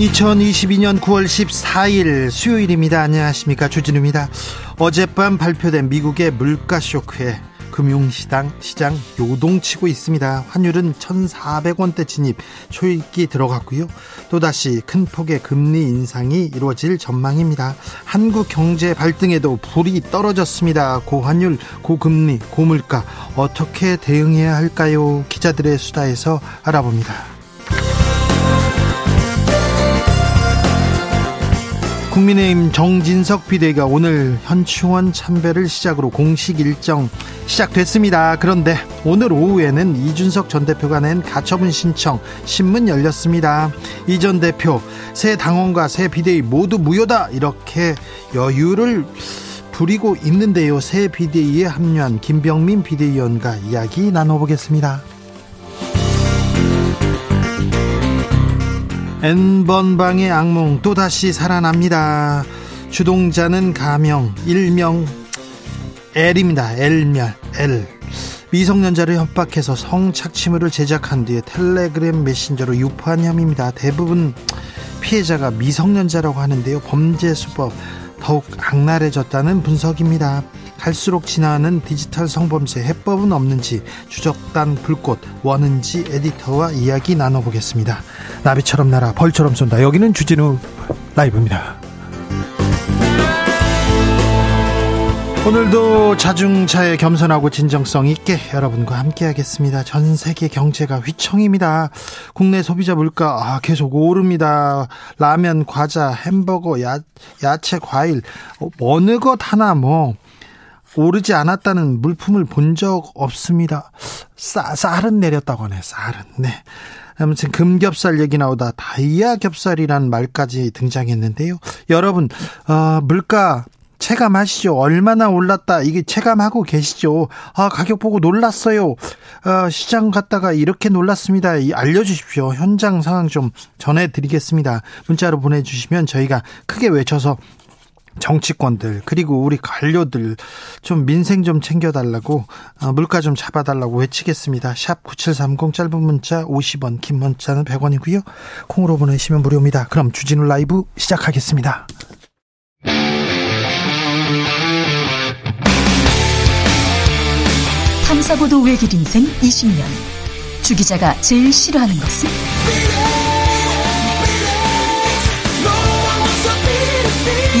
(2022년 9월 14일) 수요일입니다. 안녕하십니까, 주진우입니다. 어젯밤 발표된 미국의 물가 쇼크에 금융시장 요동치고 있습니다. 환율은 1,400원대 진입, 초읽기 들어갔고요. 또다시 큰 폭의 금리 인상이 이루어질 전망입니다. 한국 경제 발등에도 불이 떨어졌습니다. 고환율, 고금리, 고물가 어떻게 대응해야 할까요? 기자들의 수다에서 알아봅니다. 국민의힘 정진석 비대위가 오늘 현충원 참배를 시작으로 공식 일정 시작됐습니다. 그런데 오늘 오후에는 이준석 전 대표가 낸 가처분 신청 신문 열렸습니다. 이 전 대표, 새 당원과 새 비대위 모두 무효다, 이렇게 여유를 부리고 있는데요. 새 비대위에 합류한 김병민 비대위원과 이야기 나눠보겠습니다. N번방의 악몽 또다시 살아납니다. 주동자는 가명, 일명 L입니다. L. 미성년자를 협박해서 성착취물을 제작한 뒤에 텔레그램 메신저로 유포한 혐의입니다. 대부분 피해자가 미성년자라고 하는데요. 범죄 수법 더욱 악랄해졌다는 분석입니다. 갈수록 진화하는 디지털 성범죄 해법은 없는지, 주적단 불꽃 원은지 에디터와 이야기 나눠보겠습니다. 나비처럼 날아 벌처럼 쏜다. 여기는 주진우 라이브입니다. 오늘도 자중차에 겸손하고 진정성 있게 여러분과 함께하겠습니다. 전 세계 경제가 휘청입니다. 국내 소비자 물가 계속 오릅니다. 라면, 과자, 햄버거, 야채, 과일 어느 것 하나 오르지 않았다는 물품을 본 적 없습니다. 쌀은 내렸다고 하네. 쌀은. 네. 아무튼 금겹살 얘기 나오다 다이아 겹살이라는 말까지 등장했는데요. 여러분, 물가 체감하시죠? 얼마나 올랐다, 이게 체감하고 계시죠? 가격 보고 놀랐어요. 시장 갔다가 이렇게 놀랐습니다. 알려주십시오. 현장 상황 좀 전해드리겠습니다. 문자로 보내주시면 저희가 크게 외쳐서 정치권들, 그리고 우리 관료들 좀 민생 좀 챙겨달라고, 물가 좀 잡아달라고 외치겠습니다. 샵 9730, 짧은 문자 50원, 긴 문자는 100원이고요. 콩으로 보내시면 무료입니다. 그럼 주진우 라이브 시작하겠습니다. 탐사보도 외길 인생 20년. 주 기자가 제일 싫어하는 것은? 이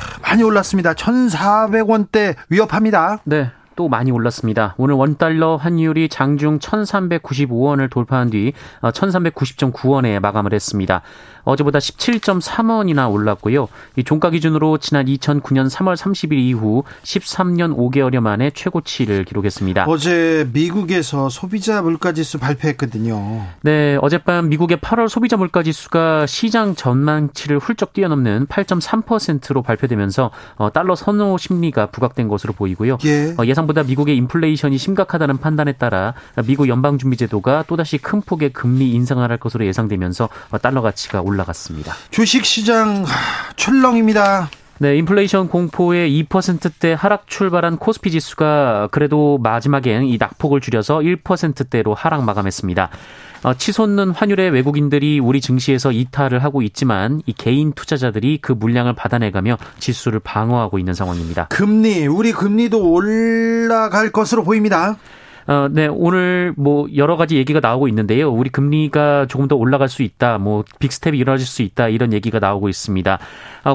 많이 올랐습니다. 1,400원대 위협합니다. 네, 또 많이 올랐습니다. 오늘 원달러 환율이 장중 1,395원을 돌파한 뒤 1,390.9원에 마감을 했습니다. 어제보다 17.3원이나 올랐고요. 이 종가 기준으로 지난 2009년 3월 30일 이후 13년 5개월여 만에 최고치를 기록했습니다. 어제 미국에서 소비자 물가지수 발표했거든요. 네, 어젯밤 미국의 8월 소비자 물가지수가 시장 전망치를 훌쩍 뛰어넘는 8.3%로 발표되면서 달러 선호 심리가 부각된 것으로 보이고요. 예. 예상보다 미국의 인플레이션이 심각하다는 판단에 따라 미국 연방준비제도가 또다시 큰 폭의 금리 인상을 할 것으로 예상되면서 달러 가치가 올라갔습니다. 주식시장 출렁입니다. 네, 인플레이션 공포에 2%대 하락 출발한 코스피 지수가 그래도 마지막엔 이 낙폭을 줄여서 1%대로 하락 마감했습니다. 치솟는 환율에 외국인들이 우리 증시에서 이탈을 하고 있지만, 이 개인 투자자들이 그 물량을 받아내가며 지수를 방어하고 있는 상황입니다. 금리, 우리 금리도 올라갈 것으로 보입니다. 네, 오늘 뭐 여러 가지 얘기가 나오고 있는데요. 우리 금리가 조금 더 올라갈 수 있다, 뭐 빅스텝이 이루어질 수 있다, 이런 얘기가 나오고 있습니다.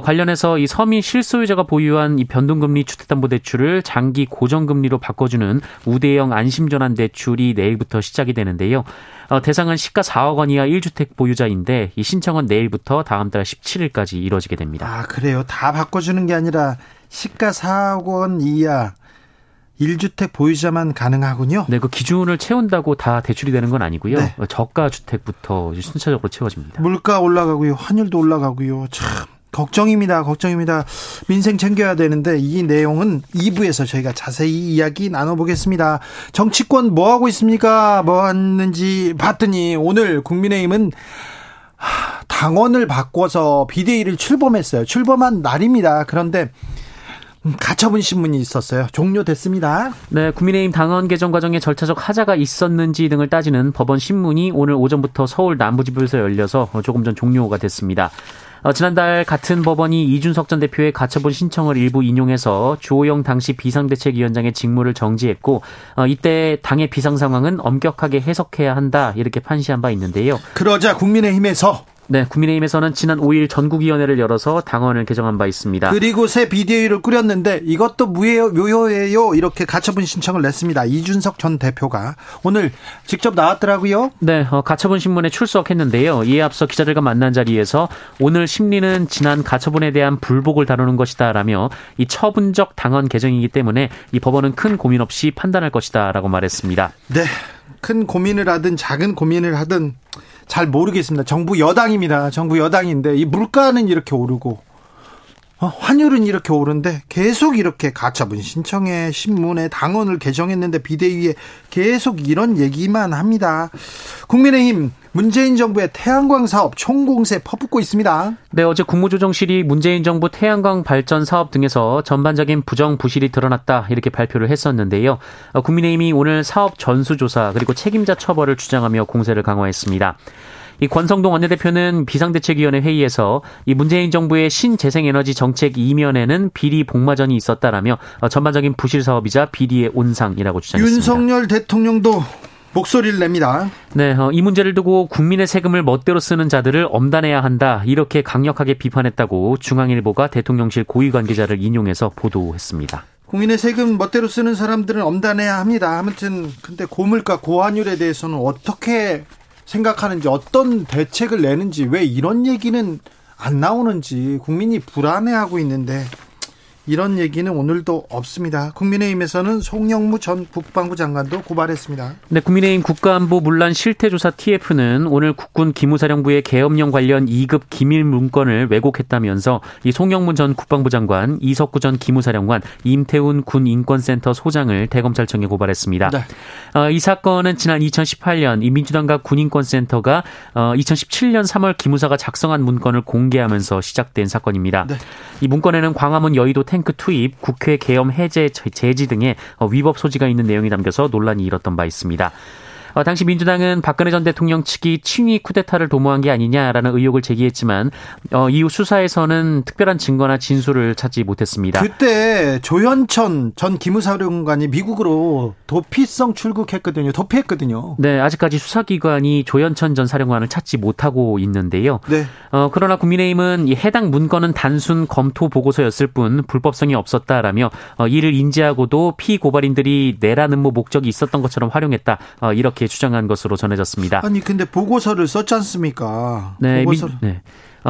관련해서 이 서민 실소유자가 보유한 이 변동금리 주택담보대출을 장기 고정금리로 바꿔주는 우대형 안심전환 대출이 내일부터 시작이 되는데요. 대상은 시가 4억 원 이하 1주택 보유자인데 이 신청은 내일부터 다음 달 17일까지 이루어지게 됩니다. 아, 그래요? 다 바꿔주는 게 아니라 시가 4억 원 이하 1주택 보유자만 가능하군요. 네, 그 기준을 채운다고 다 대출이 되는 건 아니고요. 네. 저가 주택부터 순차적으로 채워집니다. 물가 올라가고요. 환율도 올라가고요. 참 걱정입니다. 걱정입니다. 민생 챙겨야 되는데 이 내용은 2부에서 저희가 자세히 이야기 나눠보겠습니다. 정치권 뭐하고 있습니까? 뭐 했는지 봤더니 오늘 국민의힘은 당원을 바꿔서 비대위를 출범했어요. 출범한 날입니다. 그런데 가처분 신문이 있었어요. 종료됐습니다. 네, 국민의힘 당원 개정 과정에 절차적 하자가 있었는지 등을 따지는 법원 신문이 오늘 오전부터 서울 남부지부에서 열려서 조금 전 종료가 됐습니다. 지난달 같은 법원이 이준석 전 대표의 가처분 신청을 일부 인용해서 주호영 당시 비상대책위원장의 직무를 정지했고 이때 당의 비상 상황은 엄격하게 해석해야 한다 이렇게 판시한 바 있는데요. 그러자 국민의힘에서 네, 국민의힘에서는 지난 5일 전국위원회를 열어서 당원을 개정한 바 있습니다. 그리고 새 비대위를 꾸렸는데 이것도 무효예요 이렇게 가처분 신청을 냈습니다. 이준석 전 대표가 오늘 직접 나왔더라고요. 네, 가처분 신문에 출석했는데요. 이에 앞서 기자들과 만난 자리에서 오늘 심리는 지난 가처분에 대한 불복을 다루는 것이다라며 이 처분적 당원 개정이기 때문에 이 법원은 큰 고민 없이 판단할 것이다라고 말했습니다. 네, 큰 고민을 하든 작은 고민을 하든 잘 모르겠습니다. 정부 여당입니다. 정부 여당인데 이 물가는 이렇게 오르고 환율은 이렇게 오른데 계속 이렇게 가처분 신청에 신문에 당원을 개정했는데 비대위에 계속 이런 얘기만 합니다. 국민의힘 문재인 정부의 태양광 사업 총공세 퍼붓고 있습니다. 네, 어제 국무조정실이 문재인 정부 태양광 발전 사업 등에서 전반적인 부정 부실이 드러났다 이렇게 발표를 했었는데요. 국민의힘이 오늘 사업 전수조사 그리고 책임자 처벌을 주장하며 공세를 강화했습니다. 이 권성동 원내대표는 비상대책위원회 회의에서 이 문재인 정부의 신재생에너지 정책 이면에는 비리 복마전이 있었다라며 전반적인 부실 사업이자 비리의 온상이라고 주장했습니다. 윤석열 대통령도 목소리를 냅니다. 네, 이 문제를 두고 국민의 세금을 멋대로 쓰는 자들을 엄단해야 한다 이렇게 강력하게 비판했다고 중앙일보가 대통령실 고위 관계자를 인용해서 보도했습니다. 국민의 세금 멋대로 쓰는 사람들은 엄단해야 합니다. 아무튼 근데 고물가 고환율에 대해서는 어떻게 생각하는지 어떤 대책을 내는지 왜 이런 얘기는 안 나오는지 국민이 불안해하고 있는데 이런 얘기는 오늘도 없습니다. 국민의힘에서는 송영무 전 국방부 장관도 고발했습니다. 네, 국민의힘 국가안보 문란 실태조사 TF는 오늘 국군 기무사령부의 계엄령 관련 2급 기밀 문건을 왜곡했다면서 이 송영무 전 국방부 장관, 이석구 전 기무사령관, 임태훈 군 인권센터 소장을 대검찰청에 고발했습니다. 네. 이 사건은 지난 2018년 이 민주당과 군인권센터가 2017년 3월 기무사가 작성한 문건을 공개하면서 시작된 사건입니다. 네. 이 문건에는 광화문 여의도 탱크 투입, 국회 계엄 해제 제지 등의 위법 소지가 있는 내용이 담겨서 논란이 일었던 바 있습니다. 당시 민주당은 박근혜 전 대통령 측이 친위 쿠데타를 도모한 게 아니냐라는 의혹을 제기했지만 이후 수사에서는 특별한 증거나 진술을 찾지 못했습니다. 그때 조현천 전 기무사령관이 미국으로 도피성 출국했거든요. 도피했거든요. 네, 아직까지 수사기관이 조현천 전 사령관을 찾지 못하고 있는데요. 네. 그러나 국민의힘은 이 해당 문건은 단순 검토 보고서였을 뿐 불법성이 없었다라며 이를 인지하고도 피고발인들이 내란 음모 목적이 있었던 것처럼 활용했다. 이렇게 주장한 것으로 전해졌습니다. 아니 근데 보고서를 썼지 않습니까? 네,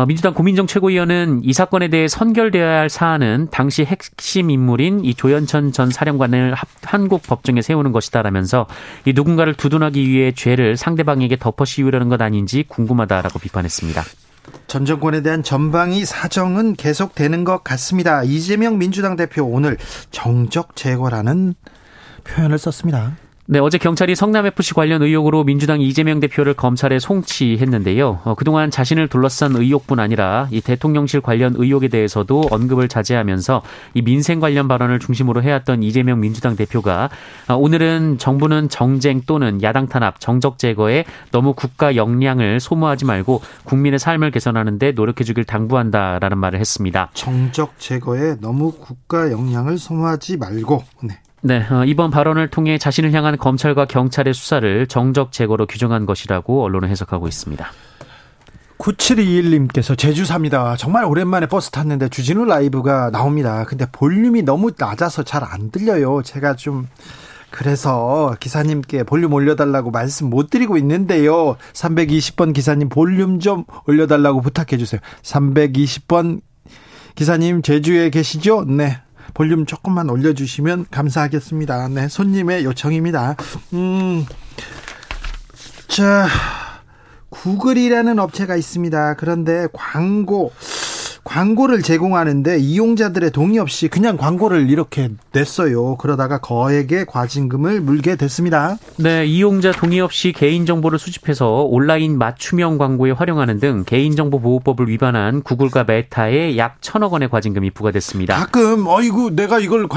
민주당 고민정 최고위원은 이 사건에 대해 선결되어야 할 사안은 당시 핵심 인물인 이 조현천 전 사령관을 한국 법정에 세우는 것이다라면서 이 누군가를 두둔하기 위해 죄를 상대방에게 덮어씌우려는 것 아닌지 궁금하다라고 비판했습니다. 전 정권에 대한 전방위 사정은 계속되는 것 같습니다. 이재명 민주당 대표 오늘 정적 제거라는 표현을 썼습니다. 네, 어제 경찰이 성남FC 관련 의혹으로 민주당 이재명 대표를 검찰에 송치했는데요. 그동안 자신을 둘러싼 의혹뿐 아니라 이 대통령실 관련 의혹에 대해서도 언급을 자제하면서 이 민생 관련 발언을 중심으로 해왔던 이재명 민주당 대표가 오늘은 정부는 정쟁 또는 야당 탄압, 정적 제거에 너무 국가 역량을 소모하지 말고 국민의 삶을 개선하는 데 노력해주길 당부한다라는 말을 했습니다. 정적 제거에 너무 국가 역량을 소모하지 말고. 네. 네, 이번 발언을 통해 자신을 향한 검찰과 경찰의 수사를 정적 제거로 규정한 것이라고 언론은 해석하고 있습니다. 9721님께서 제주 삽니다. 정말 오랜만에 버스 탔는데 주진우 라이브가 나옵니다. 근데 볼륨이 너무 낮아서 잘 안 들려요. 제가 좀 그래서 기사님께 볼륨 올려달라고 말씀 못 드리고 있는데요. 320번 기사님 볼륨 좀 올려달라고 부탁해 주세요. 320번 기사님 제주에 계시죠? 네. 볼륨 조금만 올려주시면 감사하겠습니다. 네, 손님의 요청입니다. 자, 구글이라는 업체가 있습니다. 그런데 광고를 제공하는데 이용자들의 동의 없이 그냥 광고를 이렇게 냈어요. 그러다가 거액의 과징금을 물게 됐습니다. 네, 이용자 동의 없이 개인정보를 수집해서 온라인 맞춤형 광고에 활용하는 등 개인정보보호법을 위반한 구글과 메타에 약 1,000억 원의 과징금이 부과됐습니다. 가끔 어이구 내가 이걸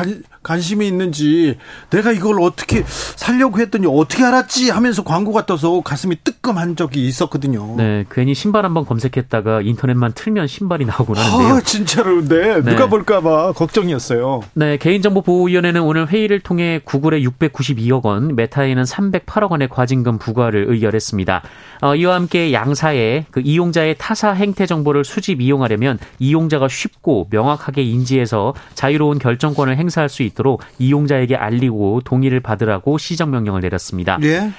관심이 있는지 내가 이걸 어떻게 살려고 했더니 어떻게 알았지 하면서 광고가 떠서 가슴이 뜨끔한 적이 있었거든요. 네, 괜히 신발 한번 검색했다가 인터넷만 틀면 신발이 나오고 진짜로 네. 누가 볼까 봐 걱정이었어요. 네, 개인정보보호위원회는 오늘 회의를 통해 구글에 692억 원, 메타에는 308억 원의 과징금 부과를 의결했습니다. 이와 함께 양사에 이용자의 타사 행태 정보를 수집 이용하려면 이용자가 쉽고 명확하게 인지해서 자유로운 결정권을 행사할 수 있도록 이용자에게 알리고 동의를 받으라고 시정명령을 내렸습니다. 네.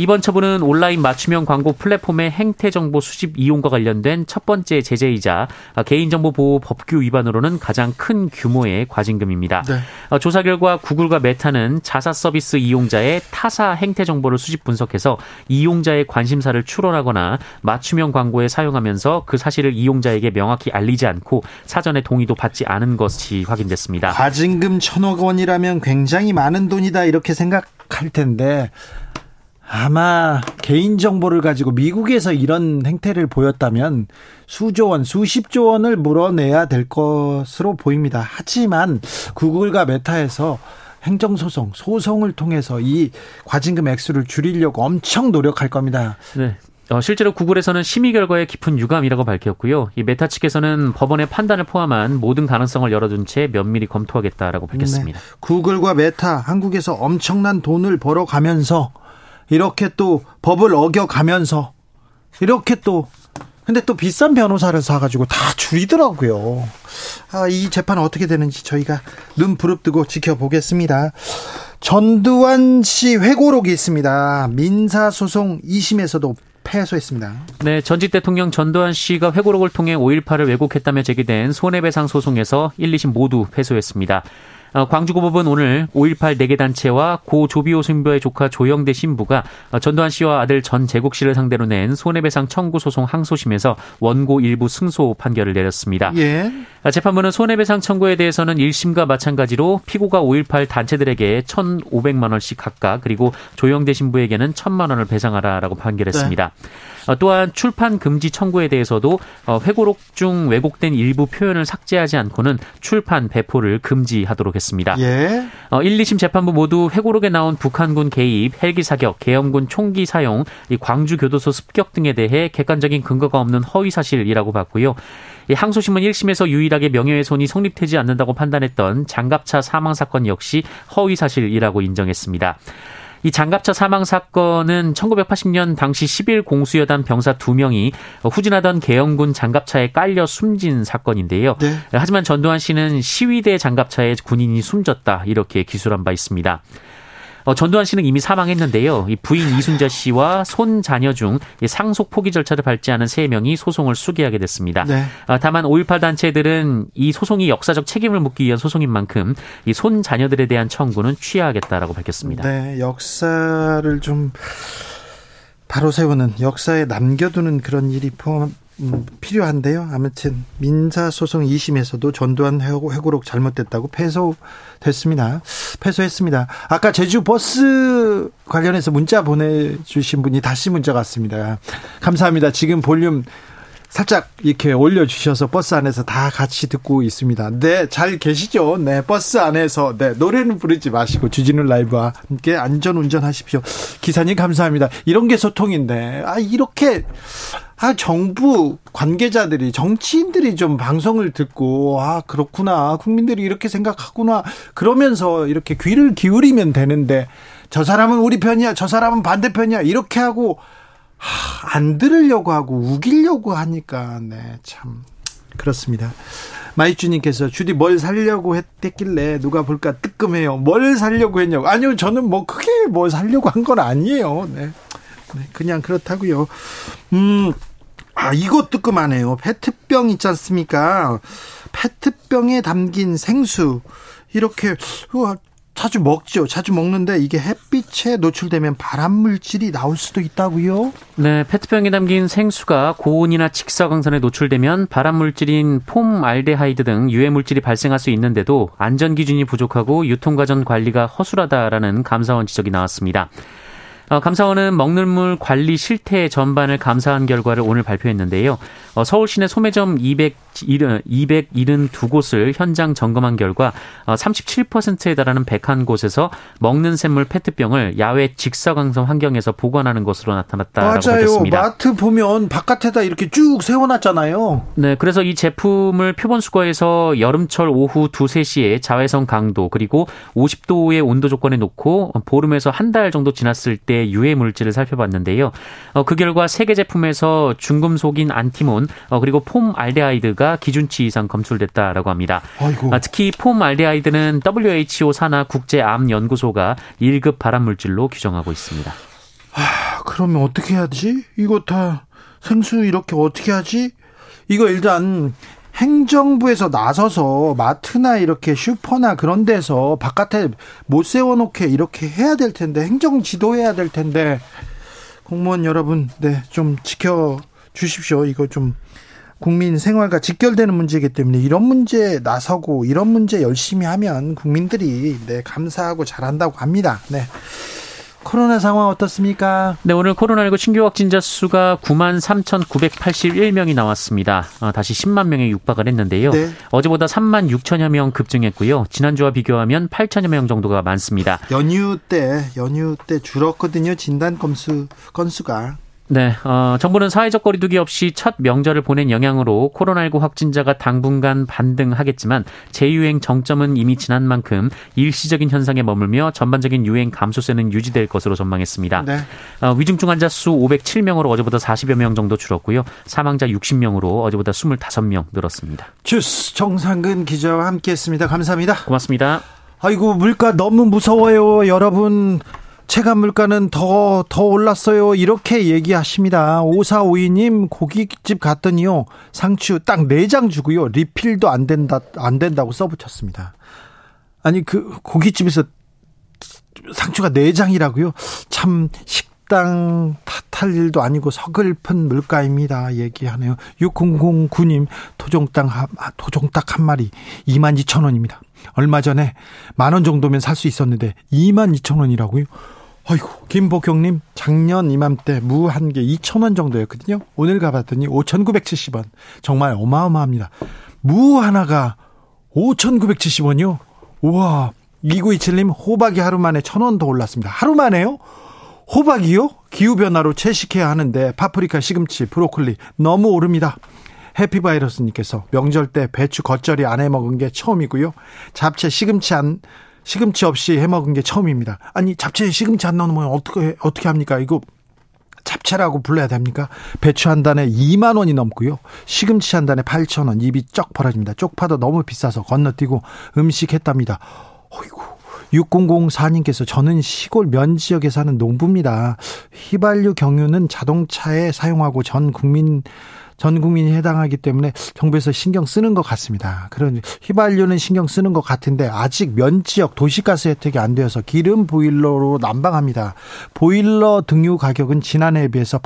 이번 처분은 온라인 맞춤형 광고 플랫폼의 행태정보 수집 이용과 관련된 첫 번째 제재이자 개인정보보호 법규 위반으로는 가장 큰 규모의 과징금입니다. 네. 조사 결과 구글과 메타는 자사 서비스 이용자의 타사 행태정보를 수집 분석해서 이용자의 관심사를 추론하거나 맞춤형 광고에 사용하면서 그 사실을 이용자에게 명확히 알리지 않고 사전에 동의도 받지 않은 것이 확인됐습니다. 과징금 1,000억 원이라면 굉장히 많은 돈이다 이렇게 생각할 텐데 아마 개인정보를 가지고 미국에서 이런 행태를 보였다면 수조 원, 수십조 원을 물어내야 될 것으로 보입니다. 하지만 구글과 메타에서 행정소송, 소송을 통해서 이 과징금 액수를 줄이려고 엄청 노력할 겁니다. 네. 실제로 구글에서는 심의 결과에 깊은 유감이라고 밝혔고요. 이 메타 측에서는 법원의 판단을 포함한 모든 가능성을 열어둔 채 면밀히 검토하겠다라고 밝혔습니다. 네. 구글과 메타, 한국에서 엄청난 돈을 벌어가면서 이렇게 또 법을 어겨가면서 이렇게 또 근데 또 비싼 변호사를 사가지고 다 줄이더라고요. 이 재판 어떻게 되는지 저희가 눈 부릅뜨고 지켜보겠습니다. 전두환 씨 회고록이 있습니다. 민사소송 2심에서도 패소했습니다. 네, 전직 대통령 전두환 씨가 회고록을 통해 5.18을 왜곡했다며 제기된 손해배상 소송에서 1, 2심 모두 패소했습니다. 광주고법은 오늘 5.18 4개 단체와 고 조비오 신부의 조카 조영대 신부가 전두환 씨와 아들 전재국 씨를 상대로 낸 손해배상 청구 소송 항소심에서 원고 일부 승소 판결을 내렸습니다. 예. 재판부는 손해배상 청구에 대해서는 1심과 마찬가지로 피고가 5.18 단체들에게 1,500만 원씩 각각 그리고 조영대 신부에게는 1,000만 원을 배상하라라고 판결했습니다. 네. 또한 출판 금지 청구에 대해서도 회고록 중 왜곡된 일부 표현을 삭제하지 않고는 출판 배포를 금지하도록 했습니다. 예. 1, 2심 재판부 모두 회고록에 나온 북한군 개입, 헬기 사격, 계엄군 총기 사용, 광주교도소 습격 등에 대해 객관적인 근거가 없는 허위사실이라고 봤고요. 항소심은 1심에서 유일하게 명예훼손이 성립되지 않는다고 판단했던 장갑차 사망사건 역시 허위사실이라고 인정했습니다. 이 장갑차 사망 사건은 1980년 당시 11공수여단 병사 2명이 후진하던 계엄군 장갑차에 깔려 숨진 사건인데요. 네. 하지만 전두환 씨는 시위대 장갑차에 군인이 숨졌다 이렇게 기술한 바 있습니다. 전두환 씨는 이미 사망했는데요. 부인 이순자 씨와 손 자녀 중 상속 포기 절차를 밟지 않은 3명이 소송을 수기하게 됐습니다. 네. 다만 5.18 단체들은 이 소송이 역사적 책임을 묻기 위한 소송인 만큼 이 손 자녀들에 대한 청구는 취하하겠다라고 밝혔습니다. 네, 역사를 좀 바로 세우는 역사에 남겨두는 그런 일이 필요한데요. 아무튼 민사소송 2심에서도 전두환 회고록 잘못됐다고 패소했습니다. 아까 제주 버스 관련해서 문자 보내주신 분이 다시 문자가 왔습니다. 감사합니다. 지금 볼륨 살짝 이렇게 올려주셔서 버스 안에서 다 같이 듣고 있습니다. 네, 잘 계시죠? 네, 버스 안에서. 네, 노래는 부르지 마시고 주진우 라이브와 함께 안전운전 하십시오. 기사님 감사합니다. 이런 게 소통인데, 정부 관계자들이, 정치인들이 좀 방송을 듣고, 그렇구나, 국민들이 이렇게 생각하구나, 그러면서 이렇게 귀를 기울이면 되는데, 저 사람은 우리 편이야, 저 사람은 반대편이야, 이렇게 하고, 안 들으려고 하고 우기려고 하니까 참 그렇습니다. 마이주님께서 주디 뭘 살려고 했길래 누가 볼까 뜨끔해요. 뭘 살려고 했냐고. 아니요, 저는 뭐 크게 뭐 살려고 한 건 아니에요. 그냥 그렇다고요. 이거 뜨끔하네요. 페트병 있지 않습니까? 페트병에 담긴 생수 이렇게 자주 먹죠. 자주 먹는데 이게 햇빛에 노출되면 발암물질이 나올 수도 있다고요? 네, 페트병에 담긴 생수가 고온이나 직사광선에 노출되면 발암물질인 폼알데하이드 등 유해물질이 발생할 수 있는데도 안전기준이 부족하고 유통과정 관리가 허술하다라는 감사원 지적이 나왔습니다. 감사원은 먹는 물 관리 실태 전반을 감사한 결과를 오늘 발표했는데요. 서울 시내 소매점 272곳을 현장 점검한 결과 37%에 달하는 101곳에서 먹는 샘물 페트병을 야외 직사광선 환경에서 보관하는 것으로 나타났다라고 밝혔습니다. 맞아요. 마트 보면 바깥에다 이렇게 쭉 세워놨잖아요. 네, 그래서 이 제품을 표본수거해서 여름철 오후 2, 3시에 자외선 강도 그리고 50도의 온도 조건에 놓고 보름에서 한 달 정도 지났을 때 유해 물질을 살펴봤는데요. 그 결과 3개 제품에서 중금속인 안티몬 그리고 폼알데하이드가 기준치 이상 검출됐다라고 합니다. 특히 폼알데하이드는 WHO 산하 국제암연구소가 1급 발암물질로 규정하고 있습니다. 그러면 어떻게 하지? 이거 다 생수 이렇게 어떻게 하지? 이거 일단 행정부에서 나서서 마트나 이렇게 슈퍼나 그런 데서 바깥에 못 세워놓게 이렇게 해야 될 텐데, 행정 지도해야 될 텐데, 공무원 여러분, 네, 좀 지켜주십시오. 이거 좀 국민 생활과 직결되는 문제이기 때문에 이런 문제에 나서고 이런 문제 열심히 하면 국민들이 감사하고 잘한다고 합니다. 코로나 상황 어떻습니까? 네, 오늘 코로나19 신규 확진자 수가 9만 3,981명이 나왔습니다. 다시 10만 명에 육박을 했는데요. 네. 어제보다 3만 6천여 명 급증했고요. 지난주와 비교하면 8천여 명 정도가 많습니다. 연휴 때 줄었거든요. 진단 건수가. 네, 정부는 사회적 거리두기 없이 첫 명절을 보낸 영향으로 코로나19 확진자가 당분간 반등하겠지만 재유행 정점은 이미 지난 만큼 일시적인 현상에 머물며 전반적인 유행 감소세는 유지될 것으로 전망했습니다. 네. 위중증 환자 수 507명으로 어제보다 40여 명 정도 줄었고요. 사망자 60명으로 어제보다 25명 늘었습니다. 주스 정상근 기자와 함께했습니다. 감사합니다. 고맙습니다. 아이고, 물가 너무 무서워요, 여러분. 체감 물가는 더 올랐어요, 이렇게 얘기하십니다. 5452님 고깃집 갔더니요, 상추 딱 4장 주고요, 리필도 안 된다고 써붙였습니다. 아니, 그 고깃집에서 상추가 4장이라고요? 참 식당 탓할 일도 아니고 서글픈 물가입니다, 얘기하네요. 6009님 도종닭 한 마리 22,000원입니다. 얼마 전에 10,000원 정도면 살 수 있었는데 22,000원이라고요? 아이고. 김복경님, 작년 이맘때 무 한 개 2,000원 정도였거든요. 오늘 가봤더니 5,970원. 정말 어마어마합니다. 무 하나가 5,970원이요? 우와. 2927님, 호박이 하루 만에 1,000원 더 올랐습니다. 하루 만에요? 호박이요? 기후변화로 채식해야 하는데 파프리카, 시금치, 브로콜리 너무 오릅니다. 해피바이러스님께서 명절 때 배추 겉절이 안 해먹은 게 처음이고요. 잡채, 시금치 없이 해먹은 게 처음입니다. 아니, 잡채에 시금치 안 넣으면 어떻게 합니까? 이거 잡채라고 불러야 됩니까? 배추 한 단에 2만 원이 넘고요. 시금치 한 단에 8,000원. 입이 쩍 벌어집니다. 쪽파도 너무 비싸서 건너뛰고 음식했답니다. 어이구. 6004님께서 저는 시골 면 지역에 사는 농부입니다. 휘발유 경유는 자동차에 사용하고 전 국민이 해당하기 때문에 정부에서 신경 쓰는 것 같습니다. 그런 휘발유는 신경 쓰는 것 같은데 아직 면 지역 도시가스 혜택이 안 되어서 기름 보일러로 난방합니다. 보일러 등유 가격은 지난해에 비해서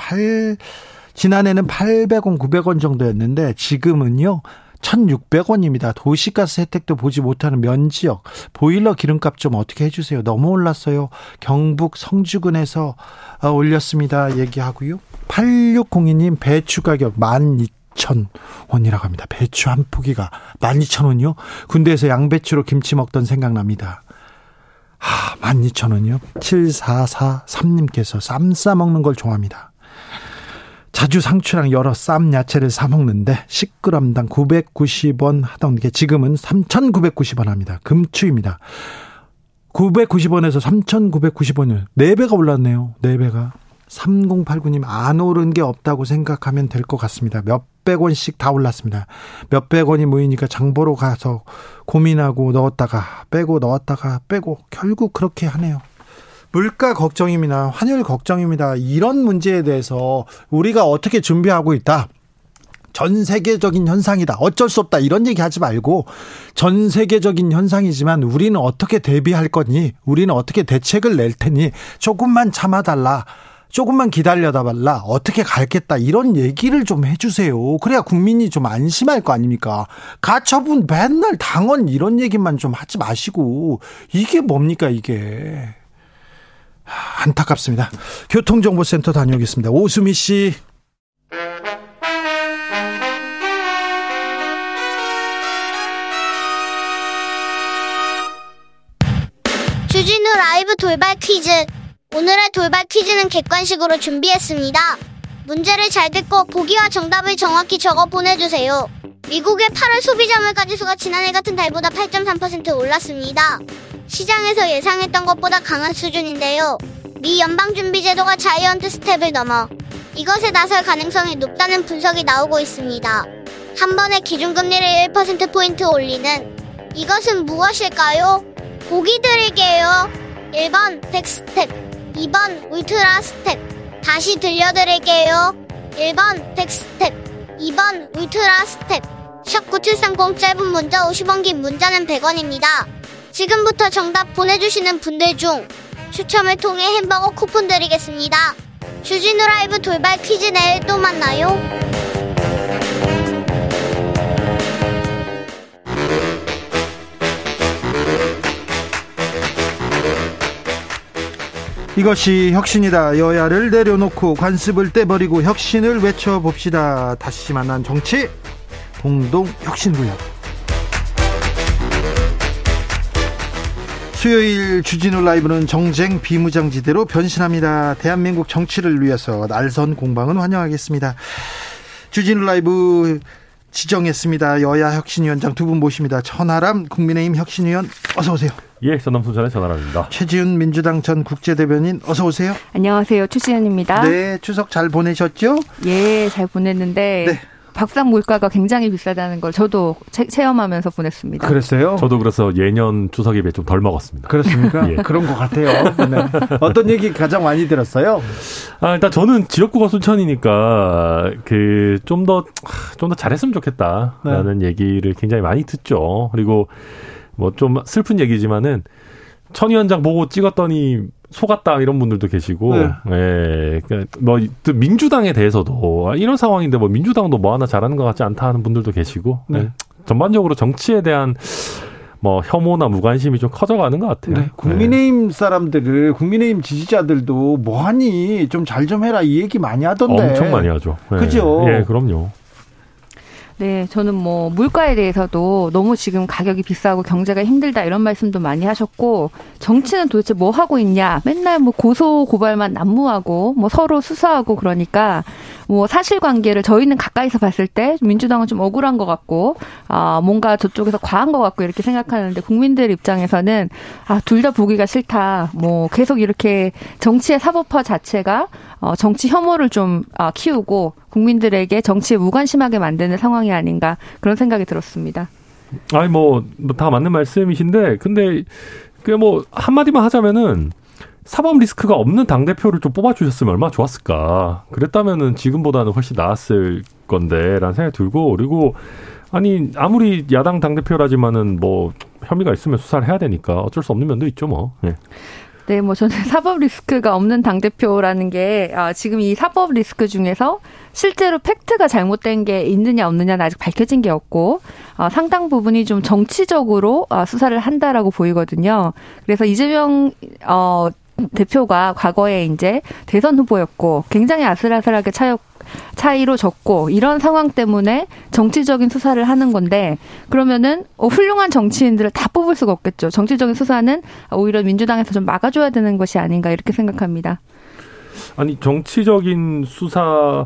지난해는 800원, 900원 정도였는데 지금은요 1,600원입니다. 도시가스 혜택도 보지 못하는 면 지역 보일러 기름값 좀 어떻게 해주세요. 너무 올랐어요. 경북 성주군에서 올렸습니다, 얘기하고요. 8602님 배추 가격 12,000원 12,000원이라고 합니다. 배추 한 포기가 12,000원이요? 군대에서 양배추로 김치 먹던 생각납니다. 12,000원이요? 7443님께서 쌈 싸먹는 걸 좋아합니다. 자주 상추랑 여러 쌈 야채를 싸먹는데 10g당 990원 하던 게 지금은 3,990원 합니다. 금추입니다. 990원에서 3,990원이요. 4배가 올랐네요. 4배가. 3089님, 안 오른 게 없다고 생각하면 될 것 같습니다. 몇백 원씩 다 올랐습니다. 몇백 원이 모이니까 장보러 가서 고민하고 넣었다가 빼고 넣었다가 빼고 결국 그렇게 하네요. 물가 걱정입니다. 환율 걱정입니다. 이런 문제에 대해서 우리가 어떻게 준비하고 있다. 전 세계적인 현상이다. 어쩔 수 없다. 이런 얘기하지 말고 전 세계적인 현상이지만 우리는 어떻게 대비할 거니? 우리는 어떻게 대책을 낼 테니? 조금만 참아달라. 조금만 기다려달라. 어떻게 갈겠다. 이런 얘기를 좀 해주세요. 그래야 국민이 좀 안심할 거 아닙니까? 가처분 맨날 당원 이런 얘기만 좀 하지 마시고. 이게 뭡니까 이게. 안타깝습니다. 교통정보센터 다녀오겠습니다. 오수미 씨. 주진우 라이브 돌발 퀴즈. 오늘의 돌발 퀴즈는 객관식으로 준비했습니다. 문제를 잘 듣고 보기와 정답을 정확히 적어 보내주세요. 미국의 8월 소비자 물가지수가 지난해 같은 달보다 8.3% 올랐습니다. 시장에서 예상했던 것보다 강한 수준인데요. 미 연방준비제도가 자이언트 스텝을 넘어 이것에 나설 가능성이 높다는 분석이 나오고 있습니다. 한 번에 기준금리를 1%포인트 올리는 이것은 무엇일까요? 보기 드릴게요. 1번 백스텝, 2번 울트라 스텝. 다시 들려드릴게요. 1번 백스텝, 2번 울트라 스텝. 샵9730, 짧은 문자 50원, 긴 문자는 100원입니다 지금부터 정답 보내주시는 분들 중 추첨을 통해 햄버거 쿠폰 드리겠습니다. 주진우 라이브 돌발 퀴즈, 내일 또 만나요. 이것이 혁신이다. 여야를 내려놓고 관습을 떼버리고 혁신을 외쳐봅시다. 다시 만난 정치 공동혁신구역. 수요일 주진우 라이브는 정쟁 비무장지대로 변신합니다. 대한민국 정치를 위해서 날선 공방은 환영하겠습니다. 주진우 라이브 지정했습니다. 여야 혁신위원장 두 분 모십니다. 천하람 국민의힘 혁신위원, 어서 오세요. 예, 전남순천의 전하람입니다. 최지훈 민주당 전 국제대변인, 어서 오세요. 안녕하세요, 최지훈입니다. 네, 추석 잘 보내셨죠? 예, 잘 보냈는데 네. 밥상 물가가 굉장히 비싸다는 걸 저도 체험하면서 보냈습니다. 그랬어요? 저도 그래서 예년 추석에 비해 좀 덜 먹었습니다. 그렇습니까? 예. 그런 것 같아요. 네. 어떤 얘기 가장 많이 들었어요? 일단 저는 지역구가 순천이니까 그 좀 더 잘했으면 좋겠다라는 네. 얘기를 굉장히 많이 듣죠. 그리고 뭐 좀 슬픈 얘기지만은 천 위원장 보고 찍었더니 속았다 이런 분들도 계시고, 네. 예, 그러니까 뭐 민주당에 대해서도 이런 상황인데 뭐 민주당도 뭐 하나 잘하는 것 같지 않다 하는 분들도 계시고, 네. 예, 전반적으로 정치에 대한 뭐 혐오나 무관심이 좀 커져가는 것 같아요. 네. 국민의힘 사람들을, 국민의힘 지지자들도 뭐하니 좀 잘 좀 해라 이 얘기 많이 하던데. 엄청 많이 하죠. 예. 그죠? 예, 그럼요. 네, 저는 뭐 물가에 대해서도 너무 지금 가격이 비싸고 경제가 힘들다 이런 말씀도 많이 하셨고, 정치는 도대체 뭐 하고 있냐, 맨날 뭐 고소 고발만 난무하고 뭐 서로 수사하고, 그러니까 뭐 사실관계를 저희는 가까이서 봤을 때 민주당은 좀 억울한 것 같고 뭔가 저쪽에서 과한 것 같고 이렇게 생각하는데, 국민들 입장에서는 둘 다 보기가 싫다, 뭐 계속 이렇게 정치의 사법화 자체가 정치 혐오를 좀 키우고 국민들에게 정치에 무관심하게 만드는 상황이 아닌가, 그런 생각이 들었습니다. 아니 뭐 다 맞는 말씀이신데, 근데 그 뭐 한마디만 하자면은 사법 리스크가 없는 당대표를 좀 뽑아주셨으면 얼마나 좋았을까. 그랬다면은 지금보다는 훨씬 나았을 건데라는 생각이 들고, 그리고 아니 아무리 야당 당대표라지만은 뭐 혐의가 있으면 수사를 해야 되니까 어쩔 수 없는 면도 있죠 뭐. 예. 네, 뭐 저는 사법 리스크가 없는 당대표라는 게 지금 이 사법 리스크 중에서 실제로 팩트가 잘못된 게 있느냐 없느냐는 아직 밝혀진 게 없고 상당 부분이 좀 정치적으로 수사를 한다라고 보이거든요. 그래서 이재명 대표가 과거에 이제 대선 후보였고 굉장히 아슬아슬하게 차이로 졌고 이런 상황 때문에 정치적인 수사를 하는 건데 그러면은 훌륭한 정치인들을 다 뽑을 수가 없겠죠. 정치적인 수사는 오히려 민주당에서 좀 막아줘야 되는 것이 아닌가 이렇게 생각합니다. 아니 정치적인 수사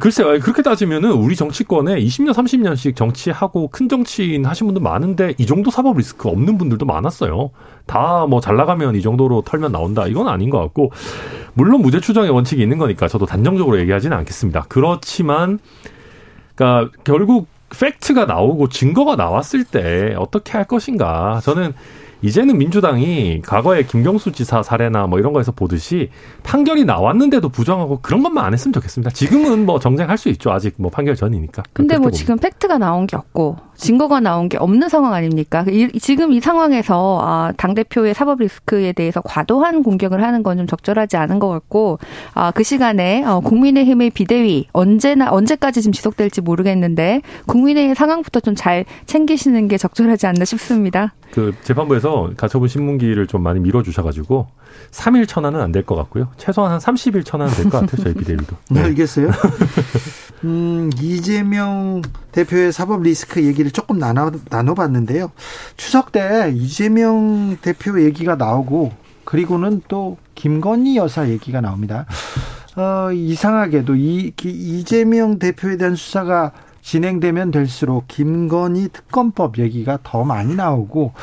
글쎄 그렇게 따지면은 우리 정치권에 20년 30년씩 정치하고 큰 정치인 하신 분들 많은데 이 정도 사법 리스크 없는 분들도 많았어요. 다 뭐 잘 나가면 이 정도로 털면 나온다 이건 아닌 것 같고 물론 무죄 추정의 원칙이 있는 거니까 저도 단정적으로 얘기하지는 않겠습니다. 그렇지만 그러니까 결국 팩트가 나오고 증거가 나왔을 때 어떻게 할 것인가 저는. 이제는 민주당이 과거에 김경수 지사 사례나 뭐 이런 거에서 보듯이 판결이 나왔는데도 부정하고 그런 것만 안 했으면 좋겠습니다. 지금은 뭐 정쟁할 수 있죠. 아직 뭐 판결 전이니까. 근데 뭐 보면. 지금 팩트가 나온 게 없고 증거가 나온 게 없는 상황 아닙니까? 지금 이 상황에서 당대표의 사법 리스크에 대해서 과도한 공격을 하는 건 좀 적절하지 않은 것 같고 그 시간에 국민의힘의 비대위 언제까지 지금 지속될지 모르겠는데 국민의힘 상황부터 좀 잘 챙기시는 게 적절하지 않나 싶습니다. 그 재판부에서 가처분 신문기를 좀 많이 밀어주셔가지고 3일 천하는 안 될 것 같고요. 최소한 한 30일 천하는 될 것 같아요. 저희 비대위도. 네. 알겠어요. 이재명 대표의 사법 리스크 얘기를 조금 나눠봤는데요. 추석 때 이재명 대표 얘기가 나오고 그리고는 또 김건희 여사 얘기가 나옵니다. 이상하게도 이재명 대표에 대한 수사가 진행되면 될수록 김건희 특검법 얘기가 더 많이 나오고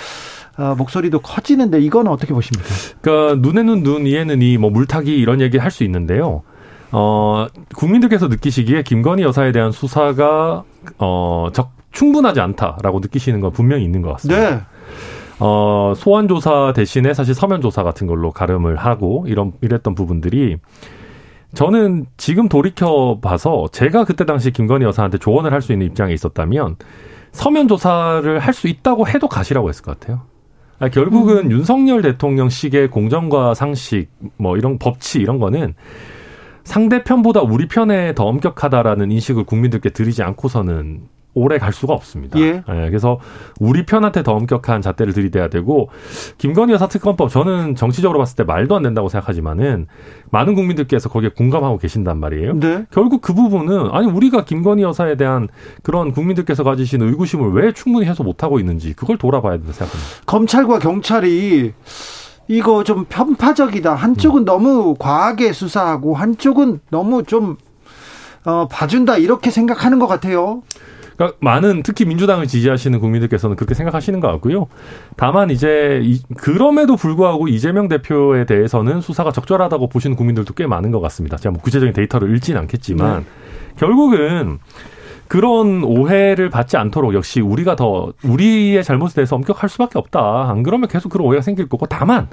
목소리도 커지는데 이건 어떻게 보십니까? 그러니까 눈에는 눈, 이에는 이, 뭐 물타기 이런 얘기 할 수 있는데요. 국민들께서 느끼시기에 김건희 여사에 대한 수사가 충분하지 않다라고 느끼시는 건 분명히 있는 것 같습니다. 네. 소환 조사 대신에 사실 서면 조사 같은 걸로 가름을 하고 이랬던 부분들이. 저는 지금 돌이켜봐서 제가 그때 당시 김건희 여사한테 조언을 할 수 있는 입장에 있었다면 서면 조사를 할 수 있다고 해도 가시라고 했을 것 같아요. 결국은 윤석열 대통령식의 공정과 상식, 뭐 이런 법치 이런 거는 상대편보다 우리 편에 더 엄격하다라는 인식을 국민들께 드리지 않고서는 오래 갈 수가 없습니다. 예. 네, 그래서 우리 편한테 더 엄격한 잣대를 들이대야 되고 김건희 여사 특검법 저는 정치적으로 봤을 때 말도 안 된다고 생각하지만은 많은 국민들께서 거기에 공감하고 계신단 말이에요. 네. 결국 그 부분은 아니 우리가 김건희 여사에 대한 그런 국민들께서 가지신 의구심을 왜 충분히 해소 못하고 있는지 그걸 돌아봐야 된다 생각합니다. 검찰과 경찰이 이거 좀 편파적이다. 한쪽은 너무 과하게 수사하고 한쪽은 너무 좀 봐준다 이렇게 생각하는 것 같아요. 그러니까 많은 특히 민주당을 지지하시는 국민들께서는 그렇게 생각하시는 것 같고요. 다만 이제 그럼에도 불구하고 이재명 대표에 대해서는 수사가 적절하다고 보시는 국민들도 꽤 많은 것 같습니다. 제가 뭐 구체적인 데이터를 읽진 않겠지만 네. 결국은 그런 오해를 받지 않도록 역시 우리가 더 우리의 잘못에 대해서 엄격할 수밖에 없다. 안 그러면 계속 그런 오해가 생길 거고 다만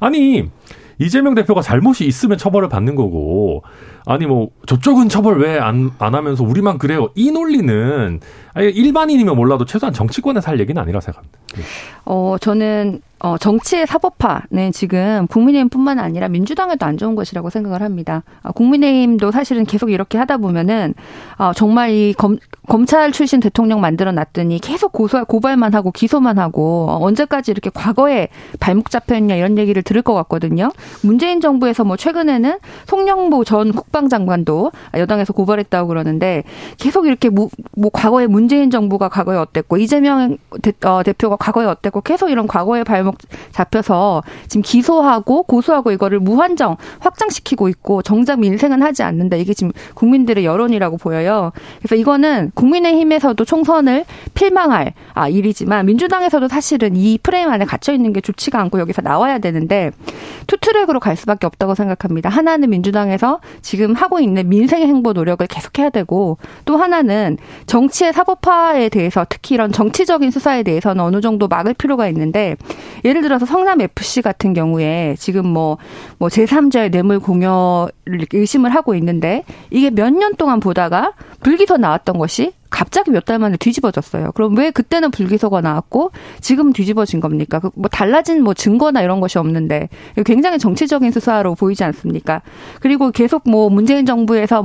아니 이재명 대표가 잘못이 있으면 처벌을 받는 거고 아니 뭐 저쪽은 처벌 왜 안 하면서 우리만 그래요. 이 논리는 아니 일반인이면 몰라도 최소한 정치권에서 할 얘기는 아니라 생각합니다. 네. 저는 정치의 사법화는 지금 국민의힘뿐만 아니라 민주당에도 안 좋은 것이라고 생각을 합니다. 국민의힘도 사실은 계속 이렇게 하다 보면은 정말 이 검찰 출신 대통령 만들어 놨더니 계속 고발만 하고 기소만 하고 언제까지 이렇게 과거에 발목 잡혀있냐 이런 얘기를 들을 것 같거든요. 문재인 정부에서 뭐 최근에는 송영무 전 국방장관도 여당에서 고발했다고 그러는데 계속 이렇게 뭐 과거에 문재인 정부가 과거에 어땠고 이재명 대표가 과거에 어땠고 계속 이런 과거에 발목 잡혀서 지금 기소하고 고소하고 이거를 무한정 확장시키고 있고 정작 민생은 하지 않는다. 이게 지금 국민들의 여론이라고 보여요. 그래서 이거는 국민의힘에서도 총선을 필망할 일이지만 민주당에서도 사실은 이 프레임 안에 갇혀 있는 게 좋지가 않고 여기서 나와야 되는데 투트랙으로 갈 수밖에 없다고 생각합니다. 하나는 민주당에서 지금 하고 있는 민생 행보 노력을 계속해야 되고 또 하나는 정치의 사법화에 대해서 특히 이런 정치적인 수사에 대해서는 어느 정도 막을 필요가 있는데 예를 들어서 성남FC 같은 경우에 지금 뭐 제3자의 뇌물 공여를 의심을 하고 있는데 이게 몇 년 동안 보다가 불기소 나왔던 것이 갑자기 몇 달 만에 뒤집어졌어요. 그럼 왜 그때는 불기소가 나왔고 지금 뒤집어진 겁니까? 뭐 달라진 뭐 증거나 이런 것이 없는데 굉장히 정치적인 수사로 보이지 않습니까? 그리고 계속 뭐 문재인 정부에서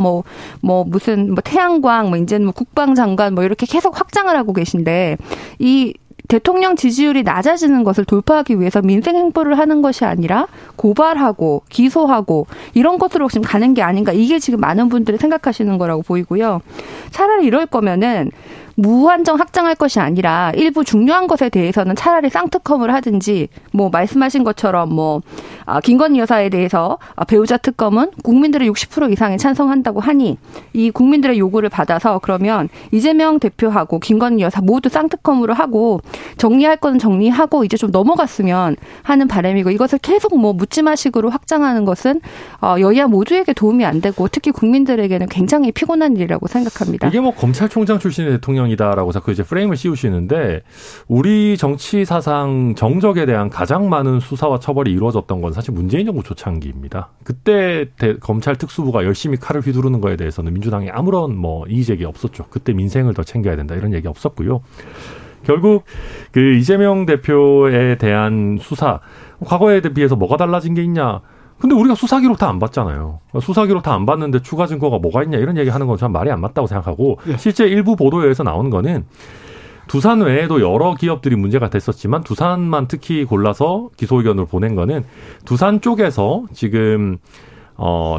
무슨 태양광, 이제는 국방장관 이렇게 계속 확장을 하고 계신데 이 대통령 지지율이 낮아지는 것을 돌파하기 위해서 민생 행보를 하는 것이 아니라 고발하고 기소하고 이런 것으로 지금 가는 게 아닌가, 이게 지금 많은 분들이 생각하시는 거라고 보이고요. 차라리 이럴 거면은 무한정 확장할 것이 아니라 일부 중요한 것에 대해서는 차라리 쌍특검을 하든지, 뭐 말씀하신 것처럼 뭐 김건희 여사에 대해서 배우자 특검은 국민들의 60% 이상이 찬성한다고 하니 이 국민들의 요구를 받아서 그러면 이재명 대표하고 김건희 여사 모두 쌍특검으로 하고 정리할 건 정리하고 이제 좀 넘어갔으면 하는 바람이고, 이것을 계속 뭐 묻지마식으로 확장하는 것은 여야 모두에게 도움이 안 되고 특히 국민들에게는 굉장히 피곤한 일이라고 생각합니다. 이게 뭐 검찰총장 출신의 대통령 이다라고 자꾸 이제 프레임을 씌우시는데, 우리 정치 사상 정적에 대한 가장 많은 수사와 처벌이 이루어졌던 건 사실 문재인 정부 초창기입니다. 그때 검찰 특수부가 열심히 칼을 휘두르는 거에 대해서는 민주당이 아무런 뭐 이의제기 없었죠. 그때 민생을 더 챙겨야 된다 이런 얘기 없었고요. 결국 그 이재명 대표에 대한 수사, 과거에 비해서 뭐가 달라진 게 있냐? 근데 우리가 수사기록 다 안 봤잖아요. 수사기록 다 안 봤는데 추가 증거가 뭐가 있냐 이런 얘기하는 건 참 말이 안 맞다고 생각하고, 예. 실제 일부 보도에 의해서 나온 거는 두산 외에도 여러 기업들이 문제가 됐었지만 두산만 특히 골라서 기소 의견으로 보낸 거는 두산 쪽에서 지금